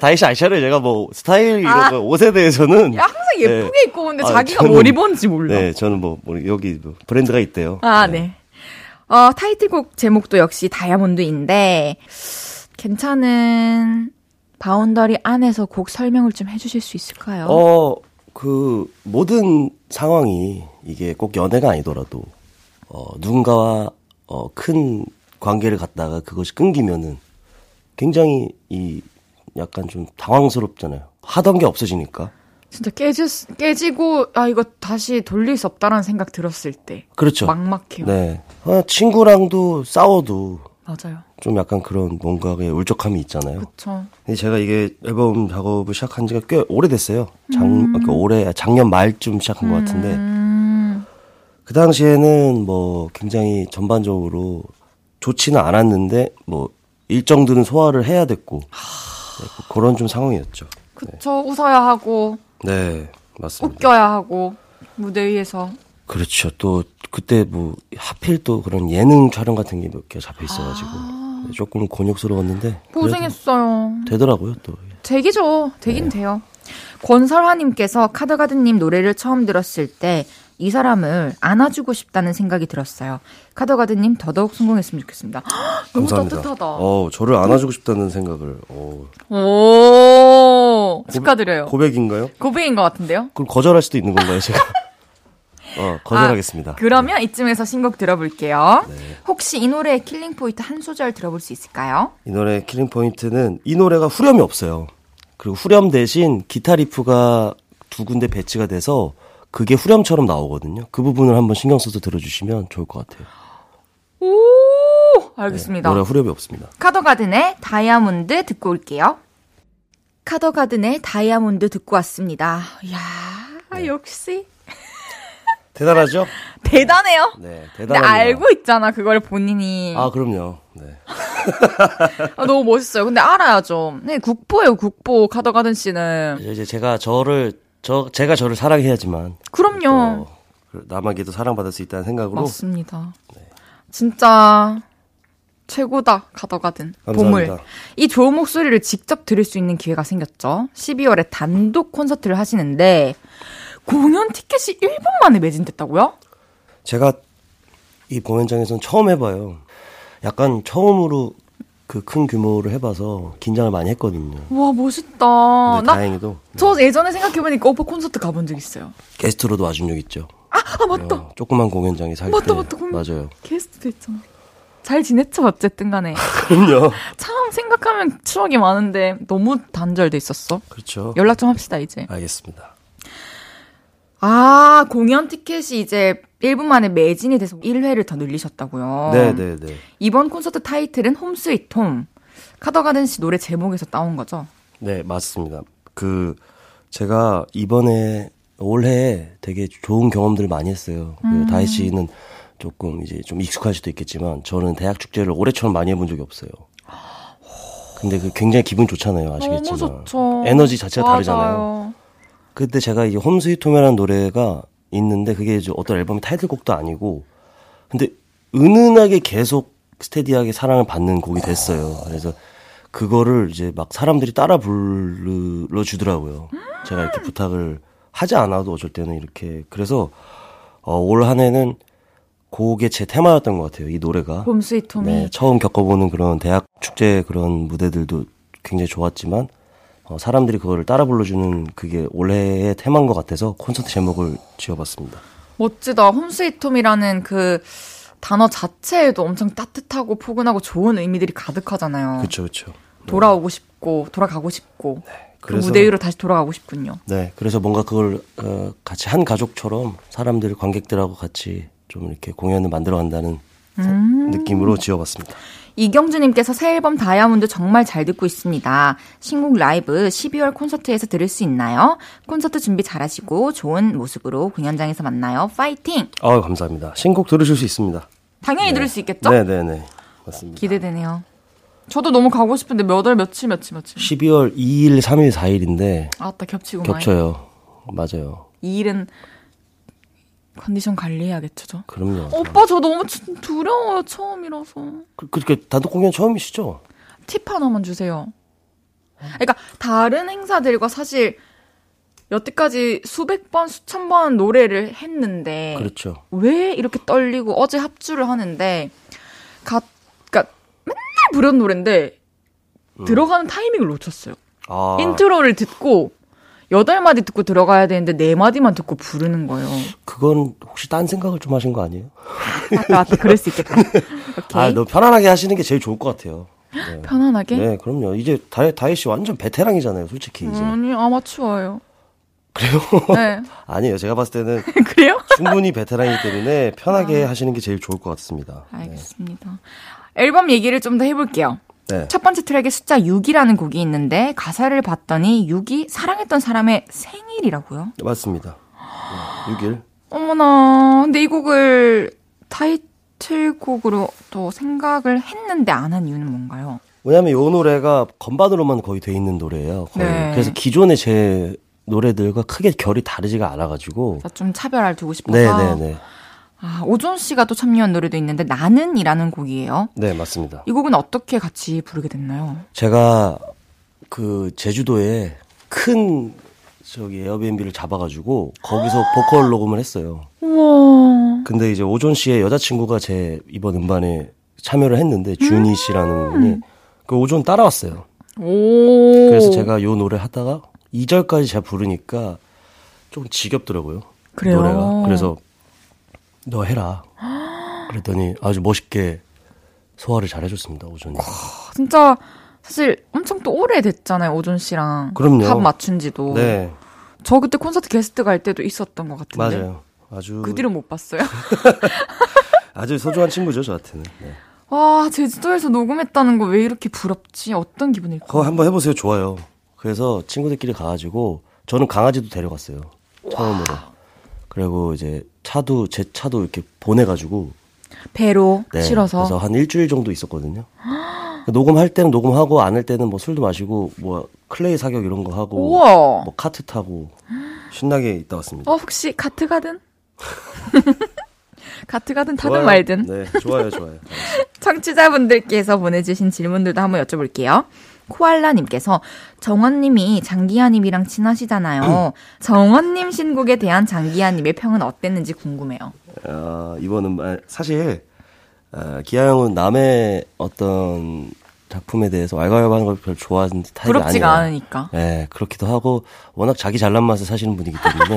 다이씨 아시아를 제가 뭐 스타일 이런 거 옷에 대해서는 항상 예쁘게 네. 입고 오는데 자기가 저는, 뭘 입었는지 몰라. 네, 저는 뭐 여기 뭐 브랜드가 있대요. 아, 네. 네. 타이틀곡 제목도 역시 다이아몬드인데 괜찮은 바운더리 안에서 곡 설명을 좀 해주실 수 있을까요? 그 모든 상황이 이게 꼭 연애가 아니더라도 누군가와 큰 관계를 갖다가 그것이 끊기면은 굉장히 이 약간 좀 당황스럽잖아요. 하던 게 없어지니까. 진짜 깨지고 아 이거 다시 돌릴 수 없다라는 생각 들었을 때. 그렇죠. 막막해요. 네. 아, 친구랑도 싸워도. 맞아요. 좀 약간 그런 뭔가의 울적함이 있잖아요. 그렇죠. 근데 제가 이게 앨범 작업을 시작한 지가 꽤 오래됐어요. 그러니까 작년 말쯤 시작한 것 같은데. 그 당시에는 뭐 굉장히 전반적으로 좋지는 않았는데 뭐 일정들은 소화를 해야 됐고 그런 좀 상황이었죠. 그렇죠. 네. 웃어야 하고. 네, 맞습니다. 웃겨야 하고 무대 위에서. 그렇죠. 또 그때 뭐 하필 또 그런 예능 촬영 같은 게 몇 개 잡혀 있어가지고 조금 곤욕스러웠는데 고생했어요. 되더라고요 또. 되기죠. 되긴 네. 돼요. 권설화님께서 카더가든님 노래를 처음 들었을 때 이 사람을 안아주고 싶다는 생각이 들었어요. 카더가든님 더더욱 성공했으면 좋겠습니다. 너무 감사합니다. 따뜻하다. 저를 안아주고 싶다는 생각을. 오 축하드려요. 고백인가요? 고백인 것 같은데요. 그럼 거절할 수도 있는 건가요 제가? 거절하겠습니다. 그러면 네. 이쯤에서 신곡 들어볼게요. 네. 혹시 이 노래의 킬링포인트 한 소절 들어볼 수 있을까요? 이 노래의 킬링포인트는 이 노래가 후렴이 없어요. 그리고 후렴 대신 기타 리프가 두 군데 배치가 돼서 그게 후렴처럼 나오거든요. 그 부분을 한번 신경 써서 들어주시면 좋을 것 같아요. 오, 알겠습니다. 네, 노래 후렴이 없습니다. 카더가든의 다이아몬드 듣고 올게요. 카더가든의 다이아몬드 듣고 왔습니다. 이야, 네. 역시. 대단하죠? 대단해요. 네, 대단해요. 알고 있잖아, 그걸 본인이. 아, 그럼요. 네. 아, 너무 멋있어요. 근데 알아야죠. 네, 국보예요, 국보. 카더가든 씨는. 이제 제가 저를 사랑해야지만. 그럼요. 남에게도 사랑받을 수 있다는 생각으로. 맞습니다. 네. 진짜 최고다, 카더가든. 감사합니다. 보물. 이 좋은 목소리를 직접 들을 수 있는 기회가 생겼죠. 12월에 단독 콘서트를 하시는데. 공연 티켓이 1분 만에 매진됐다고요? 제가 이 공연장에서는 처음 해봐요. 약간 처음으로 그 큰 규모를 해봐서 긴장을 많이 했거든요. 와 멋있다. 다행히도. 저 예전에 생각해보니까 오빠 콘서트 가본 적 있어요. 게스트로도 와준 적 있죠. 아 맞다. 조그만 공연장에 살 때. 맞다. 맞아요. 게스트도 있잖아. 잘 지냈죠 어쨌든 간에. 그럼요. 참 생각하면 추억이 많은데 너무 단절돼 있었어. 그렇죠. 연락 좀 합시다 이제. 알겠습니다. 아, 공연 티켓이 이제 1분 만에 매진이 돼서 1회를 더 늘리셨다고요. 네네네. 이번 콘서트 타이틀은 홈 스윗 홈. 카더가든 씨 노래 제목에서 따온 거죠? 네, 맞습니다. 제가 올해 되게 좋은 경험들을 많이 했어요. 다희 씨는 조금 이제 좀 익숙할 수도 있겠지만 저는 대학 축제를 올해처럼 많이 해본 적이 없어요. 근데 굉장히 기분 좋잖아요. 아시겠지만. 너무 좋죠. 에너지 자체가 맞아요. 다르잖아요. 그때 제가 이제 홈 스윗 홈이라는 노래가 있는데 그게 이제 어떤 앨범의 타이틀곡도 아니고 근데 은은하게 계속 스테디하게 사랑을 받는 곡이 됐어요. 그래서 그거를 이제 막 사람들이 따라 불러주더라고요. 제가 이렇게 부탁을 하지 않아도 어쩔 때는 이렇게. 그래서 올 한 해는 그게 제 테마였던 것 같아요. 이 노래가. 홈 스윗 홈이. 네, 처음 겪어보는 그런 대학 축제 그런 무대들도 굉장히 좋았지만 사람들이 그거를 따라 불러주는 그게 올해의 테마인 것 같아서 콘서트 제목을 지어봤습니다. 멋지다. 홈스위트홈이라는 그 단어 자체에도 엄청 따뜻하고 포근하고 좋은 의미들이 가득하잖아요. 그렇죠. 돌아오고 싶고 돌아가고 싶고 네, 그래서, 그 무대 위로 다시 돌아가고 싶군요. 네. 그래서 뭔가 그걸 같이 한 가족처럼 사람들 관객들하고 같이 좀 이렇게 공연을 만들어간다는 느낌으로 지어봤습니다. 이경주님께서 새 앨범 다이아몬드 정말 잘 듣고 있습니다. 신곡 라이브 12월 콘서트에서 들을 수 있나요? 콘서트 준비 잘하시고 좋은 모습으로 공연장에서 만나요. 파이팅! 감사합니다. 신곡 들으실 수 있습니다. 당연히 네. 들을 수 있겠죠? 네네네. 맞습니다. 기대되네요. 저도 너무 가고 싶은데 몇 월 며칠 12월 2일, 3일, 4일인데 아따 겹치고 겹쳐요. 맞아요. 2일은 컨디션 관리해야겠죠, 저? 그럼요. 오빠, 저 너무 두려워요, 처음이라서. 그렇게 단독 공연 처음이시죠? 팁 하나만 주세요. 그러니까, 다른 행사들과 사실, 여태까지 수백 번, 수천 번 노래를 했는데. 그렇죠. 왜 이렇게 떨리고, 어제 합주를 하는데, 맨날 부른 노래인데, 들어가는 타이밍을 놓쳤어요. 인트로를 듣고, 8마디 듣고 들어가야 되는데 4마디만 듣고 부르는 거예요. 그건 혹시 딴 생각을 좀 하신 거 아니에요? 맞다. 그럴 수 있겠다. 아, 너무 편안하게 하시는 게 제일 좋을 것 같아요. 네. 편안하게? 네, 그럼요. 이제 다혜 씨 완전 베테랑이잖아요, 솔직히. 이제. 아니, 아마추어예요. 그래요? 네. 아니에요. 제가 봤을 때는 그래요? 충분히 베테랑이기 때문에 편하게 하시는 게 제일 좋을 것 같습니다. 알겠습니다. 네. 앨범 얘기를 좀 더 해볼게요. 네. 첫 번째 트랙에 숫자 6이라는 곡이 있는데 가사를 봤더니 6이 사랑했던 사람의 생일이라고요? 맞습니다. 6일. 어머나. 근데 이 곡을 타이틀곡으로 또 생각을 했는데 안 한 이유는 뭔가요? 왜냐하면 이 노래가 건반으로만 거의 돼 있는 노래예요. 거의. 네. 그래서 기존의 제 노래들과 크게 결이 다르지가 않아가지고 좀 차별을 두고 싶어서. 네네네. 아, 오존 씨가 또 참여한 노래도 있는데 나는이라는 곡이에요. 네, 맞습니다. 이 곡은 어떻게 같이 부르게 됐나요? 제가 그 제주도에 큰 저기 에어비앤비를 잡아가지고 거기서 보컬 녹음을 했어요. 우와. 근데 이제 오존 씨의 여자친구가 제 이번 음반에 참여를 했는데 준희 씨라는 분이 그 오존 따라왔어요. 오. 그래서 제가 요 노래 하다가 2절까지 제가 부르니까 좀 지겹더라고요. 그래요? 노래가. 그래서 너 해라. 그랬더니 아주 멋있게 소화를 잘 해줬습니다, 오존이. 진짜 사실 엄청 또 오래됐잖아요, 오존 씨랑. 그럼요. 합 맞춘 지도. 네. 저 그때 콘서트 게스트 갈 때도 있었던 것 같은데. 맞아요. 아주. 그 뒤로 못 봤어요. 아주 소중한 친구죠, 저한테는. 네. 와, 제주도에서 녹음했다는 거 왜 이렇게 부럽지? 어떤 기분일까요? 그거 한번 해보세요, 좋아요. 그래서 친구들끼리 가가지고 저는 강아지도 데려갔어요, 처음으로. 와. 그리고 이제 차도 제 차도 이렇게 보내가지고 배로 네, 실어서 그래서 한 일주일 정도 있었거든요. 녹음할 때는 녹음하고 안 할 때는 뭐 술도 마시고 뭐 클레이 사격 이런 거 하고 우와. 뭐 카트 타고 신나게 있다 왔습니다. 혹시 카트가든? 카트가든 타든 좋아요. 말든. 네, 좋아요. 청취자분들께서 보내주신 질문들도 한번 여쭤볼게요. 코알라님께서 정원님이 장기하님이랑 친하시잖아요. 정원님 신곡에 대한 장기하님의 평은 어땠는지 궁금해요. 이번은 사실 기아 형은 남의 어떤 작품에 대해서 왈가왈부하는 걸 별로 좋아하는 타입이 아니에요. 부럽지가 않으니까. 네, 그렇기도 하고 워낙 자기 잘난 맛을 사시는 분이기 때문에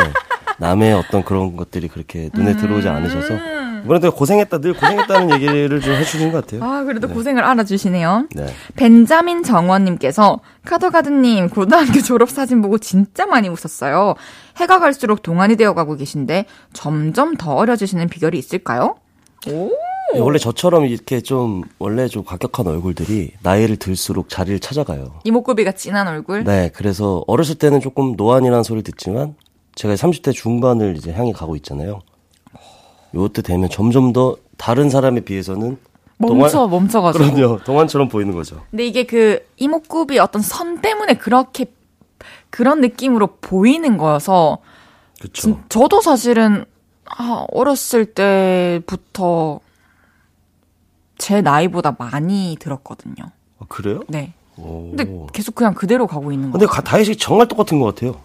남의 어떤 그런 것들이 그렇게 눈에 들어오지 않으셔서 이번에도 늘 고생했다는 얘기를 좀 해주신 것 같아요. 아, 그래도 네. 고생을 알아주시네요. 네. 벤자민 정원님께서 카더가든님 고등학교 졸업사진 보고 진짜 많이 웃었어요. 해가 갈수록 동안이 되어가고 계신데 점점 더 어려지시는 비결이 있을까요? 오. 원래 저처럼 이렇게 좀 원래 좀 과격한 얼굴들이 나이를 들수록 자리를 찾아가요. 이목구비가 진한 얼굴? 네. 그래서 어렸을 때는 조금 노안이라는 소리를 듣지만 제가 30대 중반을 이제 향해 가고 있잖아요. 요때 되면 점점 더 다른 사람에 비해서는 멈춰가지고 그럼요, 동안처럼 보이는 거죠. 근데 이게 그 이목구비 어떤 선 때문에 그렇게 그런 느낌으로 보이는 거여서 그렇죠. 저도 사실은 어렸을 때부터 제 나이보다 많이 들었거든요. 아, 그래요? 네. 오. 근데 계속 그냥 그대로 가고 있는 거예요. 근데 다혜씨 정말 똑같은 것 같아요.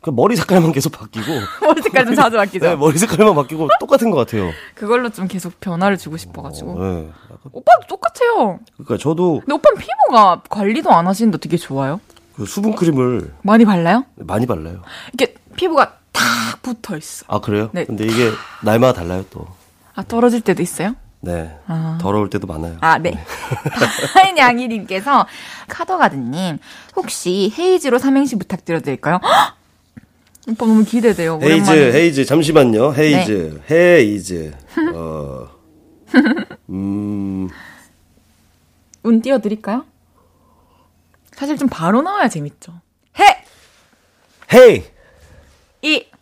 그 머리 색깔만 계속 바뀌고 머리 색깔 좀 자주 바뀌죠. 네, 머리 색깔만 바뀌고 똑같은 것 같아요. 그걸로 좀 계속 변화를 주고 싶어가지고. 네. 오빠도 똑같아요. 그러니까 저도. 근데 오빠는 피부가 관리도 안 하시는데 되게 좋아요. 그 수분 크림을 많이 발라요? 많이 발라요. 이렇게 피부가 탁 붙어 있어. 아, 그래요? 네. 근데 이게 날마다 달라요 또. 아, 떨어질 때도 있어요? 네. 아. 더러울 때도 많아요. 아, 네. 다인 양이님께서 카더가든님 혹시 헤이즈로 삼행시 부탁드려도 될까요? 오빠 너무 기대돼요. 헤이즈, 오랜만에. 헤이즈, 잠시만요. 헤이즈, 네. 헤이즈. 운 띄워드릴까요? 사실 좀 바로 나와야 재밌죠. 헤이!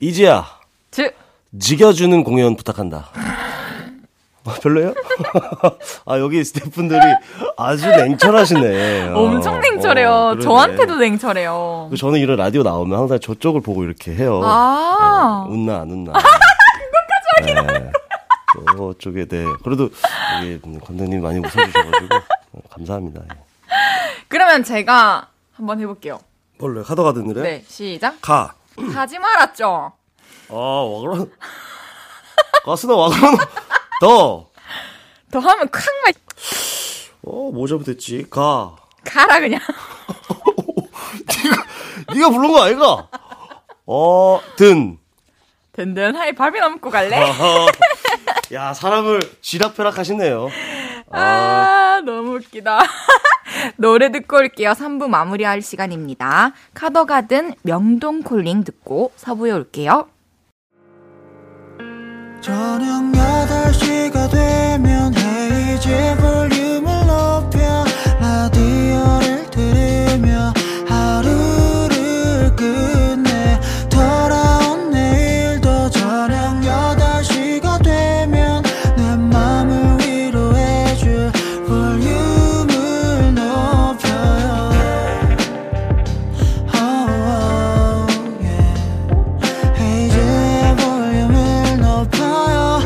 이지야. 지겨주는 공연 부탁한다. 별로예요? 아, 여기 스태프분들이 아주 냉철하시네. 엄청 냉철해요. 저한테도 냉철해요. 저는 이런 라디오 나오면 항상 저쪽을 보고 이렇게 해요. 아, 웃나 안 웃나. 아, 그것까지 하긴 하는 거야. 저쪽에 대해. 그래도 여기 감독님 많이 웃어주셔가지고 감사합니다. 그러면 제가 한번 해볼게요. 뭘로요? 카더가든 노래? 네, 시작. 가지 말았죠. 아, 와그런. 가스나 와그런. 더 하면 콱만. 뭐 잘못했지? 가라 그냥. 네가 부른 거 아이가? 든든하게 밥이 넘고 갈래? 야, 사람을 쥐락펴락 하시네요. 아, 너무 웃기다. 노래 듣고 올게요. 3부 마무리할 시간입니다. 카더가든 명동콜링 듣고 4부에 올게요. 저녁 8시가 되면 헤이즈의 볼륨을 높여 라디오를 들으며 하루를 끝내 돌아온 내일도 저녁 8시가 되면 내 맘을 위로해줄 볼륨을 높여요. oh, yeah. 헤이즈의 볼륨을 높여요.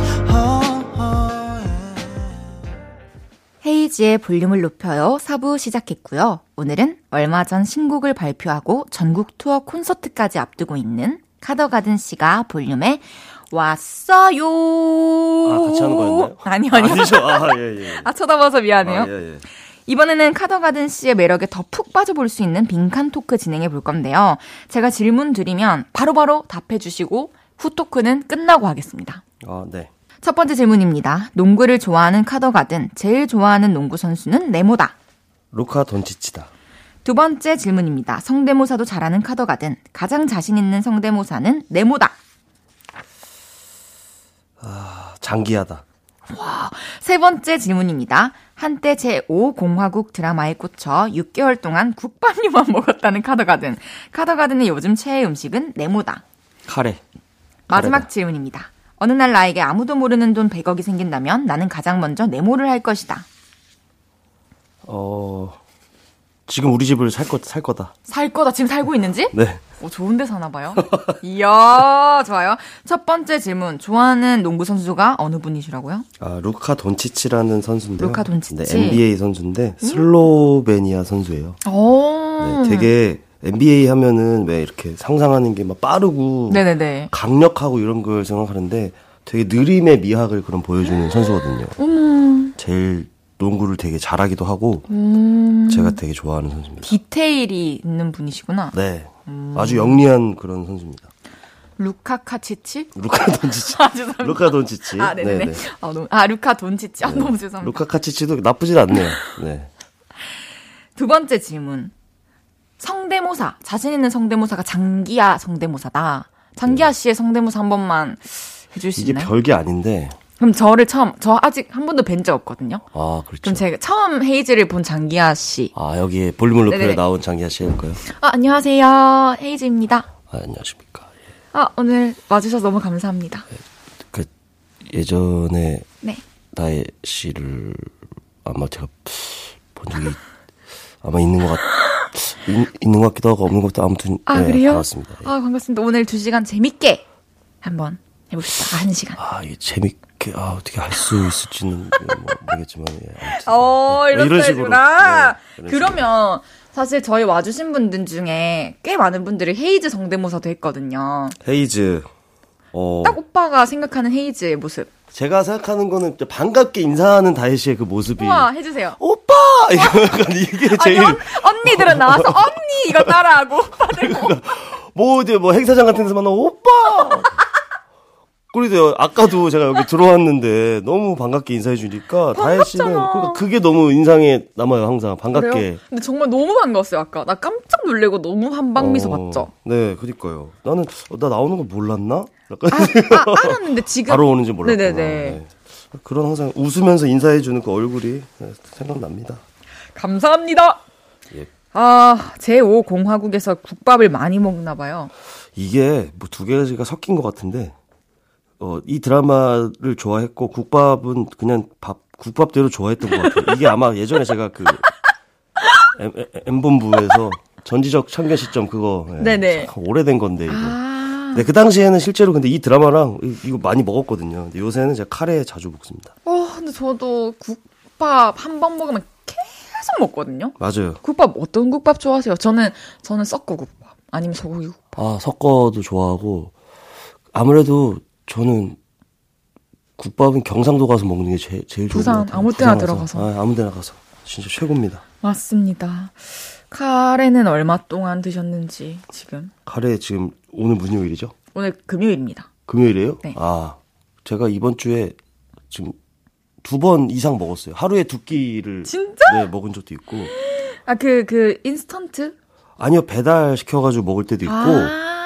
헤이지의 볼륨을 높여요. 4부 시작했고요. 오늘은 얼마 전 신곡을 발표하고 전국 투어 콘서트까지 앞두고 있는 카더가든 씨가 볼륨에 왔어요. 아, 같이 하는 거였나요? 아니요. 아니죠. 예. 아, 쳐다봐서 미안해요. 예. 이번에는 카더가든 씨의 매력에 더 푹 빠져볼 수 있는 빈칸 토크 진행해 볼 건데요. 제가 질문 드리면 바로바로 답해 주시고 후 토크는 끝나고 하겠습니다. 아, 네. 첫 번째 질문입니다. 농구를 좋아하는 카더가든, 제일 좋아하는 농구 선수는 네모다. 루카 돈치치다. 두 번째 질문입니다. 성대모사도 잘하는 카더가든, 가장 자신 있는 성대모사는 네모다. 아, 장기하다. 와, 세 번째 질문입니다. 한때 제5공화국 드라마에 꽂혀 6개월 동안 국밥류만 먹었다는 카더가든, 카더가든의 요즘 최애 음식은 네모다. 카레. 마지막 카레다. 질문입니다. 어느 날 나에게 아무도 모르는 돈 100억이 생긴다면 나는 가장 먼저 네모를 할 것이다. 지금 우리 집을 살 거다. 살 거다. 지금 살고 있는지? 네. 좋은데 사나 봐요. 이야, 좋아요. 첫 번째 질문. 좋아하는 농구 선수가 어느 분이시라고요? 아, 루카 돈치치라는 선수인데요. 루카 돈치치. 네, NBA 선수인데 슬로베니아 선수예요. 오. 네, 되게 NBA 하면은 왜 이렇게 상상하는 게 막 빠르고 네네네. 강력하고 이런 걸 생각하는데 되게 느림의 미학을 그런 보여주는 선수거든요. 제일 농구를 되게 잘하기도 하고 제가 되게 좋아하는 선수입니다. 디테일이 있는 분이시구나. 네. 아주 영리한 그런 선수입니다. 루카 돈치치. 아, 죄송합니다. 루카 돈치치. 아, 네네. 아, 루카 돈치치. 아, 네. 너무 죄송합니다. 루카 카치치도 나쁘진 않네요. 네. 두 번째 질문. 성대모사, 자신 있는 성대모사가 장기하 성대모사다. 장기하 씨의 성대모사 한 번만 해줄 수 있나요? 이게 별게 아닌데. 그럼 저 아직 한 번도 뵌 적 없거든요. 아, 그렇죠. 그럼 제가 처음 헤이즈를 본 장기하 씨. 아, 여기 볼륨을 높여 나온 장기하 씨 해볼까요? 아, 안녕하세요. 헤이즈입니다. 아, 안녕하십니까. 예. 아, 오늘 와주셔서 너무 감사합니다. 그, 예전에. 네. 나의 씨를 아마 제가 본 적이 아마 있는 것 같아요. 있는 것 같기도 하고 없는 것 같기도 하고 아무튼 아, 네, 그래요? 반갑습니다. 예. 아, 반갑습니다. 오늘 2시간 재밌게 한번 해봅시다. 1시간. 아, 이게 재밌게 어떻게 할 수 있을지는 모르겠지만 예, 이런 스타일이구나. 네, 그러면 식으로. 사실 저희 와주신 분들 중에 꽤 많은 분들이 헤이즈 성대모사도 했거든요. 헤이즈. 딱 오빠가 생각하는 헤이즈의 모습. 제가 생각하는 거는 반갑게 인사하는 다혜 씨의 그 모습이. 우와, 해주세요. 오빠! 이게 제일. 아니, 언니들은 나와서 언니! 이거 따라하고, 오빠들. 이제 행사장 같은 데서 만나면 오빠! 그래서 아까도 제가 여기 들어왔는데 너무 반갑게 인사해주니까 다혜 씨는 그러니까 그게 너무 인상에 남아요, 항상. 반갑게. 그래요? 근데 정말 너무 반가웠어요, 아까. 나 깜짝 놀래고 너무 한방미소 봤죠? 네, 그니까요. 나는, 나 나오는 거 몰랐나? 알았는데 지금 바로 오는지 몰랐구나. 네. 그런 항상 웃으면서 인사해주는 그 얼굴이 생각납니다. 감사합니다. 예. 아, 제5공화국에서 국밥을 많이 먹나 봐요. 이게 뭐 두 가지가 섞인 것 같은데 이 드라마를 좋아했고 국밥은 그냥 국밥대로 좋아했던 것 같아요. 이게 아마 예전에 제가 그 M본부에서 전지적 참견 시점 그거 네네. 오래된 건데 이거. 네, 그 당시에는 실제로 근데 이 드라마랑 이거 많이 먹었거든요. 근데 요새는 제가 카레 자주 먹습니다. 근데 저도 국밥 한 번 먹으면 계속 먹거든요. 맞아요. 국밥 어떤 국밥 좋아하세요? 저는 섞어 국밥 아니면 소고기 국밥. 아, 섞어도 좋아하고 아무래도 저는 국밥은 경상도 가서 먹는 게 제일 좋은 것 같아요. 부산 아무 때나 들어가서. 진짜 최고입니다. 맞습니다. 카레는 얼마 동안 드셨는지 지금? 카레 지금 오늘 무슨 요일이죠? 오늘 금요일입니다. 금요일이에요? 네. 아, 제가 이번 주에 지금 2번 이상 먹었어요. 하루에 2끼를 진짜? 네, 먹은 적도 있고. 아, 그 인스턴트? 아니요, 배달 시켜가지고 먹을 때도 있고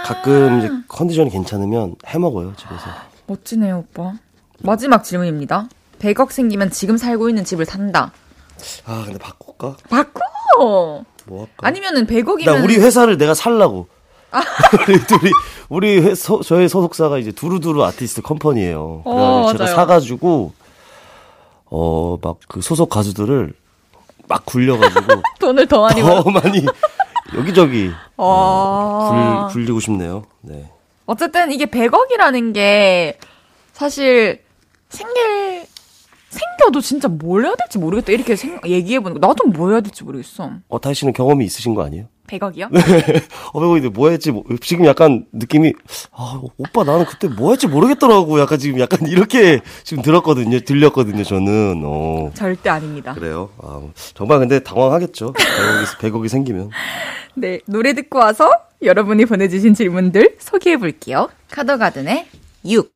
가끔 이제 컨디션이 괜찮으면 해 먹어요, 집에서. 멋지네요, 오빠. 마지막 질문입니다. 100억 생기면 지금 살고 있는 집을 산다. 아, 근데 바꿀까? 바꿔! 뭐 할까? 아니면은 100억이면 나 우리 회사를 내가 살라고. 아. 우리 저희 소속사가 이제 두루두루 아티스트 컴퍼니예요. 제가 사가지고 막 그 소속 가수들을 막 굴려가지고 돈을 더 많이 여기저기 굴리고 싶네요. 네. 어쨌든 이게 100억이라는 게 사실 생겨도 진짜 뭘 해야 될지 모르겠다. 이렇게 얘기해보는 거. 나도 뭘 해야 될지 모르겠어. 다희 씨는 경험이 있으신 거 아니에요? 100억이요? 네. 100억인데 뭐 했지? 지금 약간 느낌이, 아, 오빠 나는 그때 뭐 했지 모르겠더라고. 약간 지금 약간 이렇게 지금 들렸거든요, 저는. 절대 아닙니다. 그래요? 아, 정말 근데 당황하겠죠. 100억이 생기면. 네. 노래 듣고 와서 여러분이 보내주신 질문들 소개해볼게요. 카더가든의 6.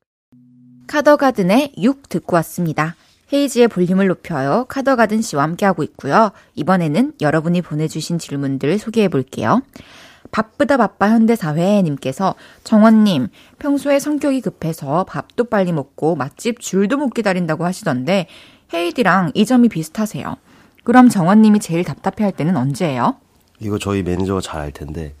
카더가든의 6 듣고 왔습니다. 헤이지의 볼륨을 높여요. 카더가든 씨와 함께하고 있고요. 이번에는 여러분이 보내주신 질문들 소개해볼게요. 바쁘다 바빠 현대사회님께서 정원님, 평소에 성격이 급해서 밥도 빨리 먹고 맛집 줄도 못 기다린다고 하시던데 헤이디랑 이 점이 비슷하세요. 그럼 정원님이 제일 답답해할 때는 언제예요? 이거 저희 매니저가 잘 알 텐데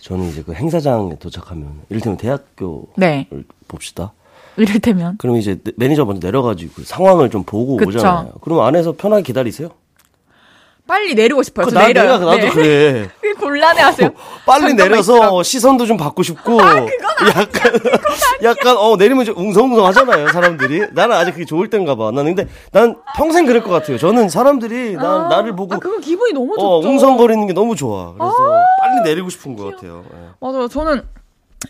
저는 이제 그 행사장에 도착하면 이를테면 대학교를 봅시다. 이를테면. 그럼 이제 매니저 먼저 내려가지고 상황을 좀 보고 그쵸. 오잖아요. 그럼 안에서 편하게 기다리세요? 빨리 내리고 싶어요. 나도 네. 그래. 곤란해하세요. 빨리 내려서 있더라고. 시선도 좀 받고 싶고. 아, 그건 약간 내리면 좀 웅성웅성 하잖아요, 사람들이. 나는 아직 그게 좋을 땐가 봐. 난 평생 그럴 것 같아요. 저는 사람들이 나를 보고. 아, 그거 기분이 너무 좋죠. 웅성거리는 게 너무 좋아. 그래서 빨리 내리고 싶은 것 같아요. 네. 맞아요. 저는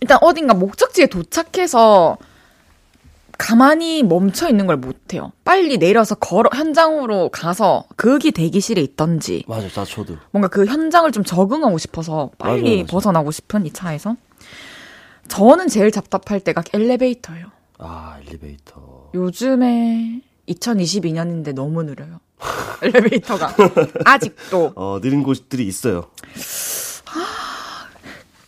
일단 어딘가 목적지에 도착해서 가만히 멈춰 있는 걸 못해요. 빨리 내려서 현장으로 가서 그게 대기실에 있던지. 맞아요, 저도. 뭔가 그 현장을 좀 적응하고 싶어서 빨리 벗어나고 싶은 이 차에서. 저는 제일 답답할 때가 엘리베이터예요. 아, 엘리베이터. 요즘에 2022년인데 너무 느려요. 엘리베이터가. 아직도. 느린 곳들이 있어요.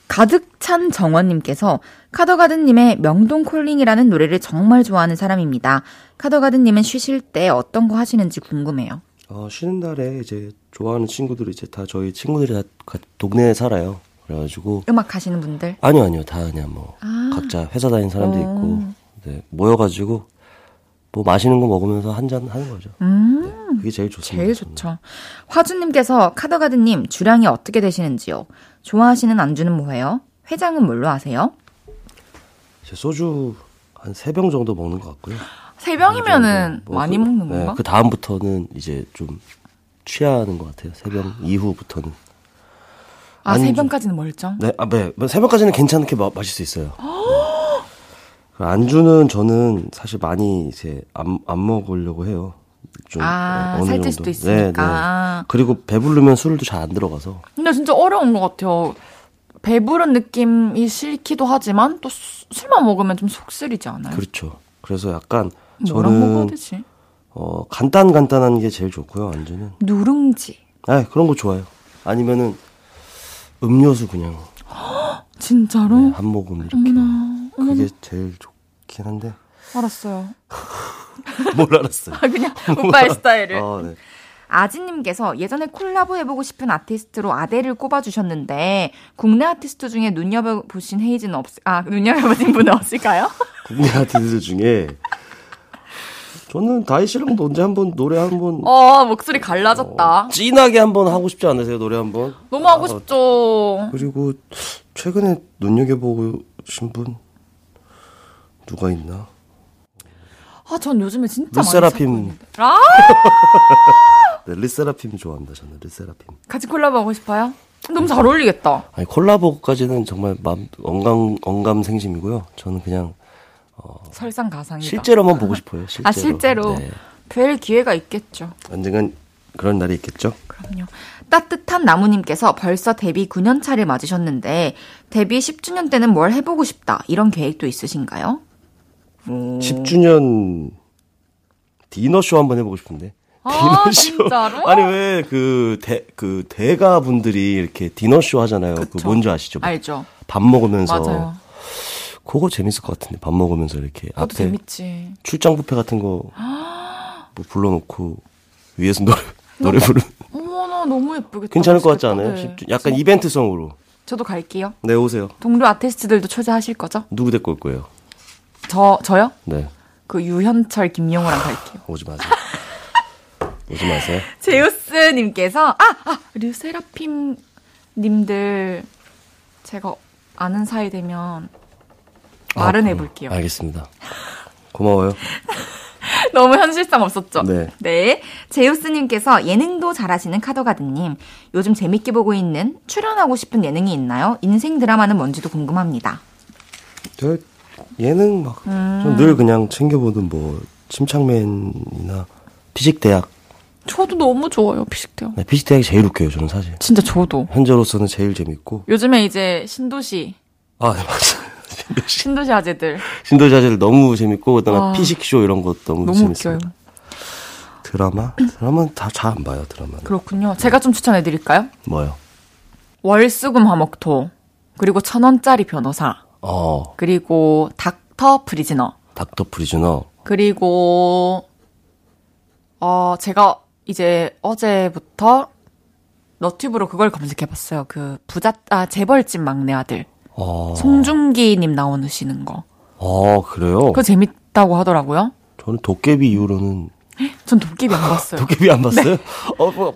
가득 찬 정원님께서 카더가든님의 명동콜링이라는 노래를 정말 좋아하는 사람입니다. 카더가든님은 쉬실 때 어떤 거 하시는지 궁금해요. 쉬는 날에 이제 좋아하는 친구들이 이제 다 저희 친구들이 다 동네에 살아요. 그래가지고 음악 하시는 분들? 아니요 다 그냥 뭐 각자 회사 다니는 사람도 있고 네, 모여가지고 뭐 마시는 거 먹으면서 한잔 하는 거죠. 네, 그게 제일 좋습니다. 제일 좋죠. 저는. 화주님께서 카더가든님 주량이 어떻게 되시는지요? 좋아하시는 안주는 뭐예요? 회장은 뭘로 하세요? 제 소주 한 3병 정도 먹는 것 같고요. 3병이면은 많이 먹는 건가? 네, 그 다음부터는 이제 좀 취하는 것 같아요. 3병 이후부터는. 아, 3병까지는 멀쩡? 네, 3병까지는 괜찮게 마실 수 있어요. 네. 안주는 저는 사실 많이 이제 안 먹으려고 해요. 좀 살찔 수도 있으니까. 네. 그리고 배부르면 술도 잘 안 들어가서. 근데 진짜 어려운 것 같아요. 배부른 느낌이 싫기도 하지만 또 술만 먹으면 좀 속 쓰리지 않아요? 그렇죠. 그래서 약간 저는 먹어야 되지? 간단한 게 제일 좋고요. 안주는 누룽지. 네, 그런 거 좋아요. 아니면은 음료수 그냥. 진짜로? 네, 한 모금 이렇게. 그게 제일 좋긴 한데. 알았어요. 뭘 알았어요? 그냥 오빠의 스타일을. 네. 아지님께서 예전에 콜라보 해보고 싶은 아티스트로 아델을 꼽아주셨는데 국내 아티스트 중에 눈여겨보신 헤이즈는 눈여겨보신 분은 없을까요? 국내 아티스트 중에 저는 다희 씨랑도 언제 한번 노래 한번 목소리 갈라졌다. 진하게 한번 하고 싶지 않으세요? 노래 한번 너무 하고 싶죠. 그리고 최근에 눈여겨보고 신 분 누가 있나? 전 요즘에 진짜 르세라핌. 아! 네, 르세라핌 좋아합니다. 저는 르세라핌. 같이 콜라보 하고 싶어요? 너무 잘 어울리겠다. 아니, 콜라보까지는 정말 언감생심이고요. 저는 그냥 설상가상이다. 실제로만 보고 싶어요. 실제로. 네. 뵐 기회가 있겠죠. 언젠간 그런 날이 있겠죠? 그럼요. 따뜻한 나무님께서 벌써 데뷔 9년 차를 맞으셨는데 데뷔 10주년 때는 뭘 해보고 싶다 이런 계획도 있으신가요? 10주년 디너쇼 한번 해보고 싶은데. 디너쇼. 아, 진짜로? 아니 왜 그 대가 분들이 이렇게 디너쇼 하잖아요. 그 뭔지 아시죠? 알죠. 밥 먹으면서. 맞아요. 그거 재밌을 것 같은데 밥 먹으면서 이렇게 앞에 재밌지. 출장 뷔페 같은 거 뭐 불러놓고 위에서 노래 부르. 어머나 너무 예쁘겠다. 괜찮을 것 같지 않아요? 네. 약간 이벤트성으로. 저도 갈게요. 네 오세요. 동료 아티스트들도 초대하실 거죠? 누구 데리고 올 거예요? 저요? 네. 그 유현철, 김영호랑 갈게요. 오지 마세요. 오지 마세요. 제우스님께서 르세라핌 님들 제가 아는 사이 되면 말은 해볼게요. 알겠습니다. 고마워요. 너무 현실감 없었죠? 네. 네. 제우스님께서 예능도 잘하시는 카더가든님 요즘 재밌게 보고 있는 출연하고 싶은 예능이 있나요? 인생 드라마는 뭔지도 궁금합니다. 저 예능 막 전 늘 그냥 챙겨보던 뭐 침착맨이나 피식대학. 저도 너무 좋아요, 피식대학. 네, 피식대학이 제일 웃겨요, 저는 사실. 진짜 저도. 현재로서는 제일 재밌고. 요즘에 이제 신도시. 아, 네, 맞아요. 신도시 아재들. 신도시 아재들 너무 재밌고, 그다음에 와, 피식쇼 이런 것도 너무 재밌어요. 웃겨요. 드라마는 다 잘 안 봐요, 드라마는. 그렇군요. 네. 제가 좀 추천해드릴까요? 뭐요? 월수금 화목토, 그리고 1,000원짜리 변호사, 그리고 닥터 프리즈너, 그리고 제가 이제 어제부터 너튜브로 그걸 검색해봤어요. 그 재벌집 막내 아들. 송중기님 나오시는 거. 아, 그래요? 그거 재밌다고 하더라고요. 저는 도깨비 이후로는. 전 도깨비 안 봤어요. 도깨비 안 봤어요? 네.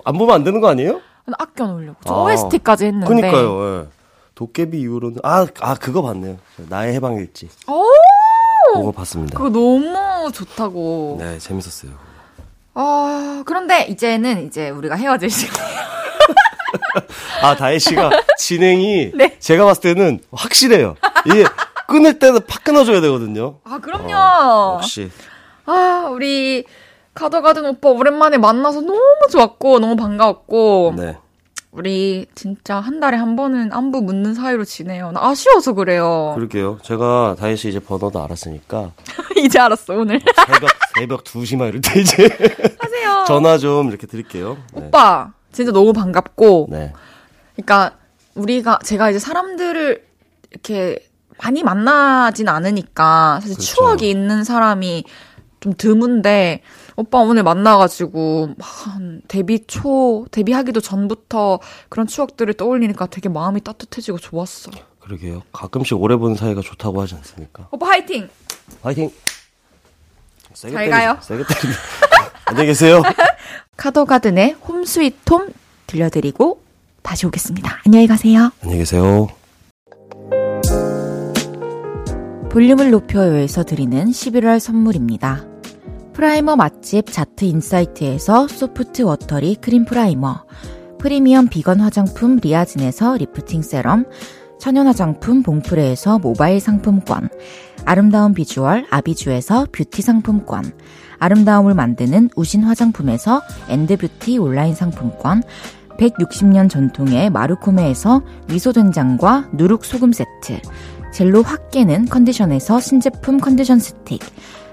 안 보면 안 되는 거 아니에요? 아껴놓으려고. 저 OST까지 했는데. 그러니까요. 예. 도깨비 이후로는. 그거 봤네요. 나의 해방일지. 그거 봤습니다. 그거 너무 좋다고. 네, 재밌었어요. 그런데 이제는 우리가 헤어질 시간이에요. 다혜 씨가 진행이 네. 제가 봤을 때는 확실해요. 이게 끊을 때는 팍 끊어줘야 되거든요. 그럼요. 역시. 우리 카더가든 오빠 오랜만에 만나서 너무 좋았고 너무 반가웠고. 네. 우리 진짜 한 달에 한 번은 안부 묻는 사이로 지내요. 나 아쉬워서 그래요. 그럴게요. 제가 다혜 씨 이제 번호도 알았으니까. 이제 알았어 오늘. 새벽 2시 막 이럴 때 이제 하세요. 전화 좀 이렇게 드릴게요. 네. 오빠. 진짜 너무 반갑고, 네. 그러니까 제가 이제 사람들을 이렇게 많이 만나진 않으니까 사실 그렇죠. 추억이 있는 사람이 좀 드문데 오빠 오늘 만나가지고 한 데뷔하기도 전부터 그런 추억들을 떠올리니까 되게 마음이 따뜻해지고 좋았어. 그러게요. 가끔씩 오래 본 사이가 좋다고 하지 않습니까? 오빠 화이팅! 화이팅! 잘 가요. 세게 때리네. 안녕히 계세요. 카더가든의 홈스윗홈 들려드리고 다시 오겠습니다. 안녕히 가세요. 안녕히 계세요. 볼륨을 높여요에서 드리는 11월 선물입니다. 프라이머 맛집 자트 인사이트에서 소프트 워터리 크림 프라이머, 프리미엄 비건 화장품 리아진에서 리프팅 세럼, 천연 화장품 봉프레에서 모바일 상품권, 아름다운 비주얼 아비주에서 뷰티 상품권, 아름다움을 만드는 우신 화장품에서 엔드뷰티 온라인 상품권, 160년 전통의 마루코메에서 미소된장과 누룩소금 세트, 젤로 확 깨는 컨디션에서 신제품 컨디션 스틱,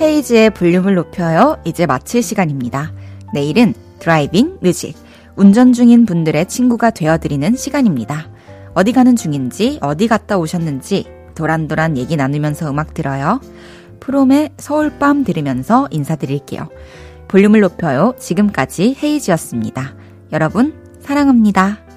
헤이지의 볼륨을 높여요. 이제 마칠 시간입니다. 내일은 드라이빙 뮤직, 운전 중인 분들의 친구가 되어드리는 시간입니다. 어디 가는 중인지, 어디 갔다 오셨는지 도란도란 얘기 나누면서 음악 들어요. 프롬의 서울밤 들으면서 인사드릴게요. 볼륨을 높여요. 지금까지 헤이지였습니다. 여러분 사랑합니다.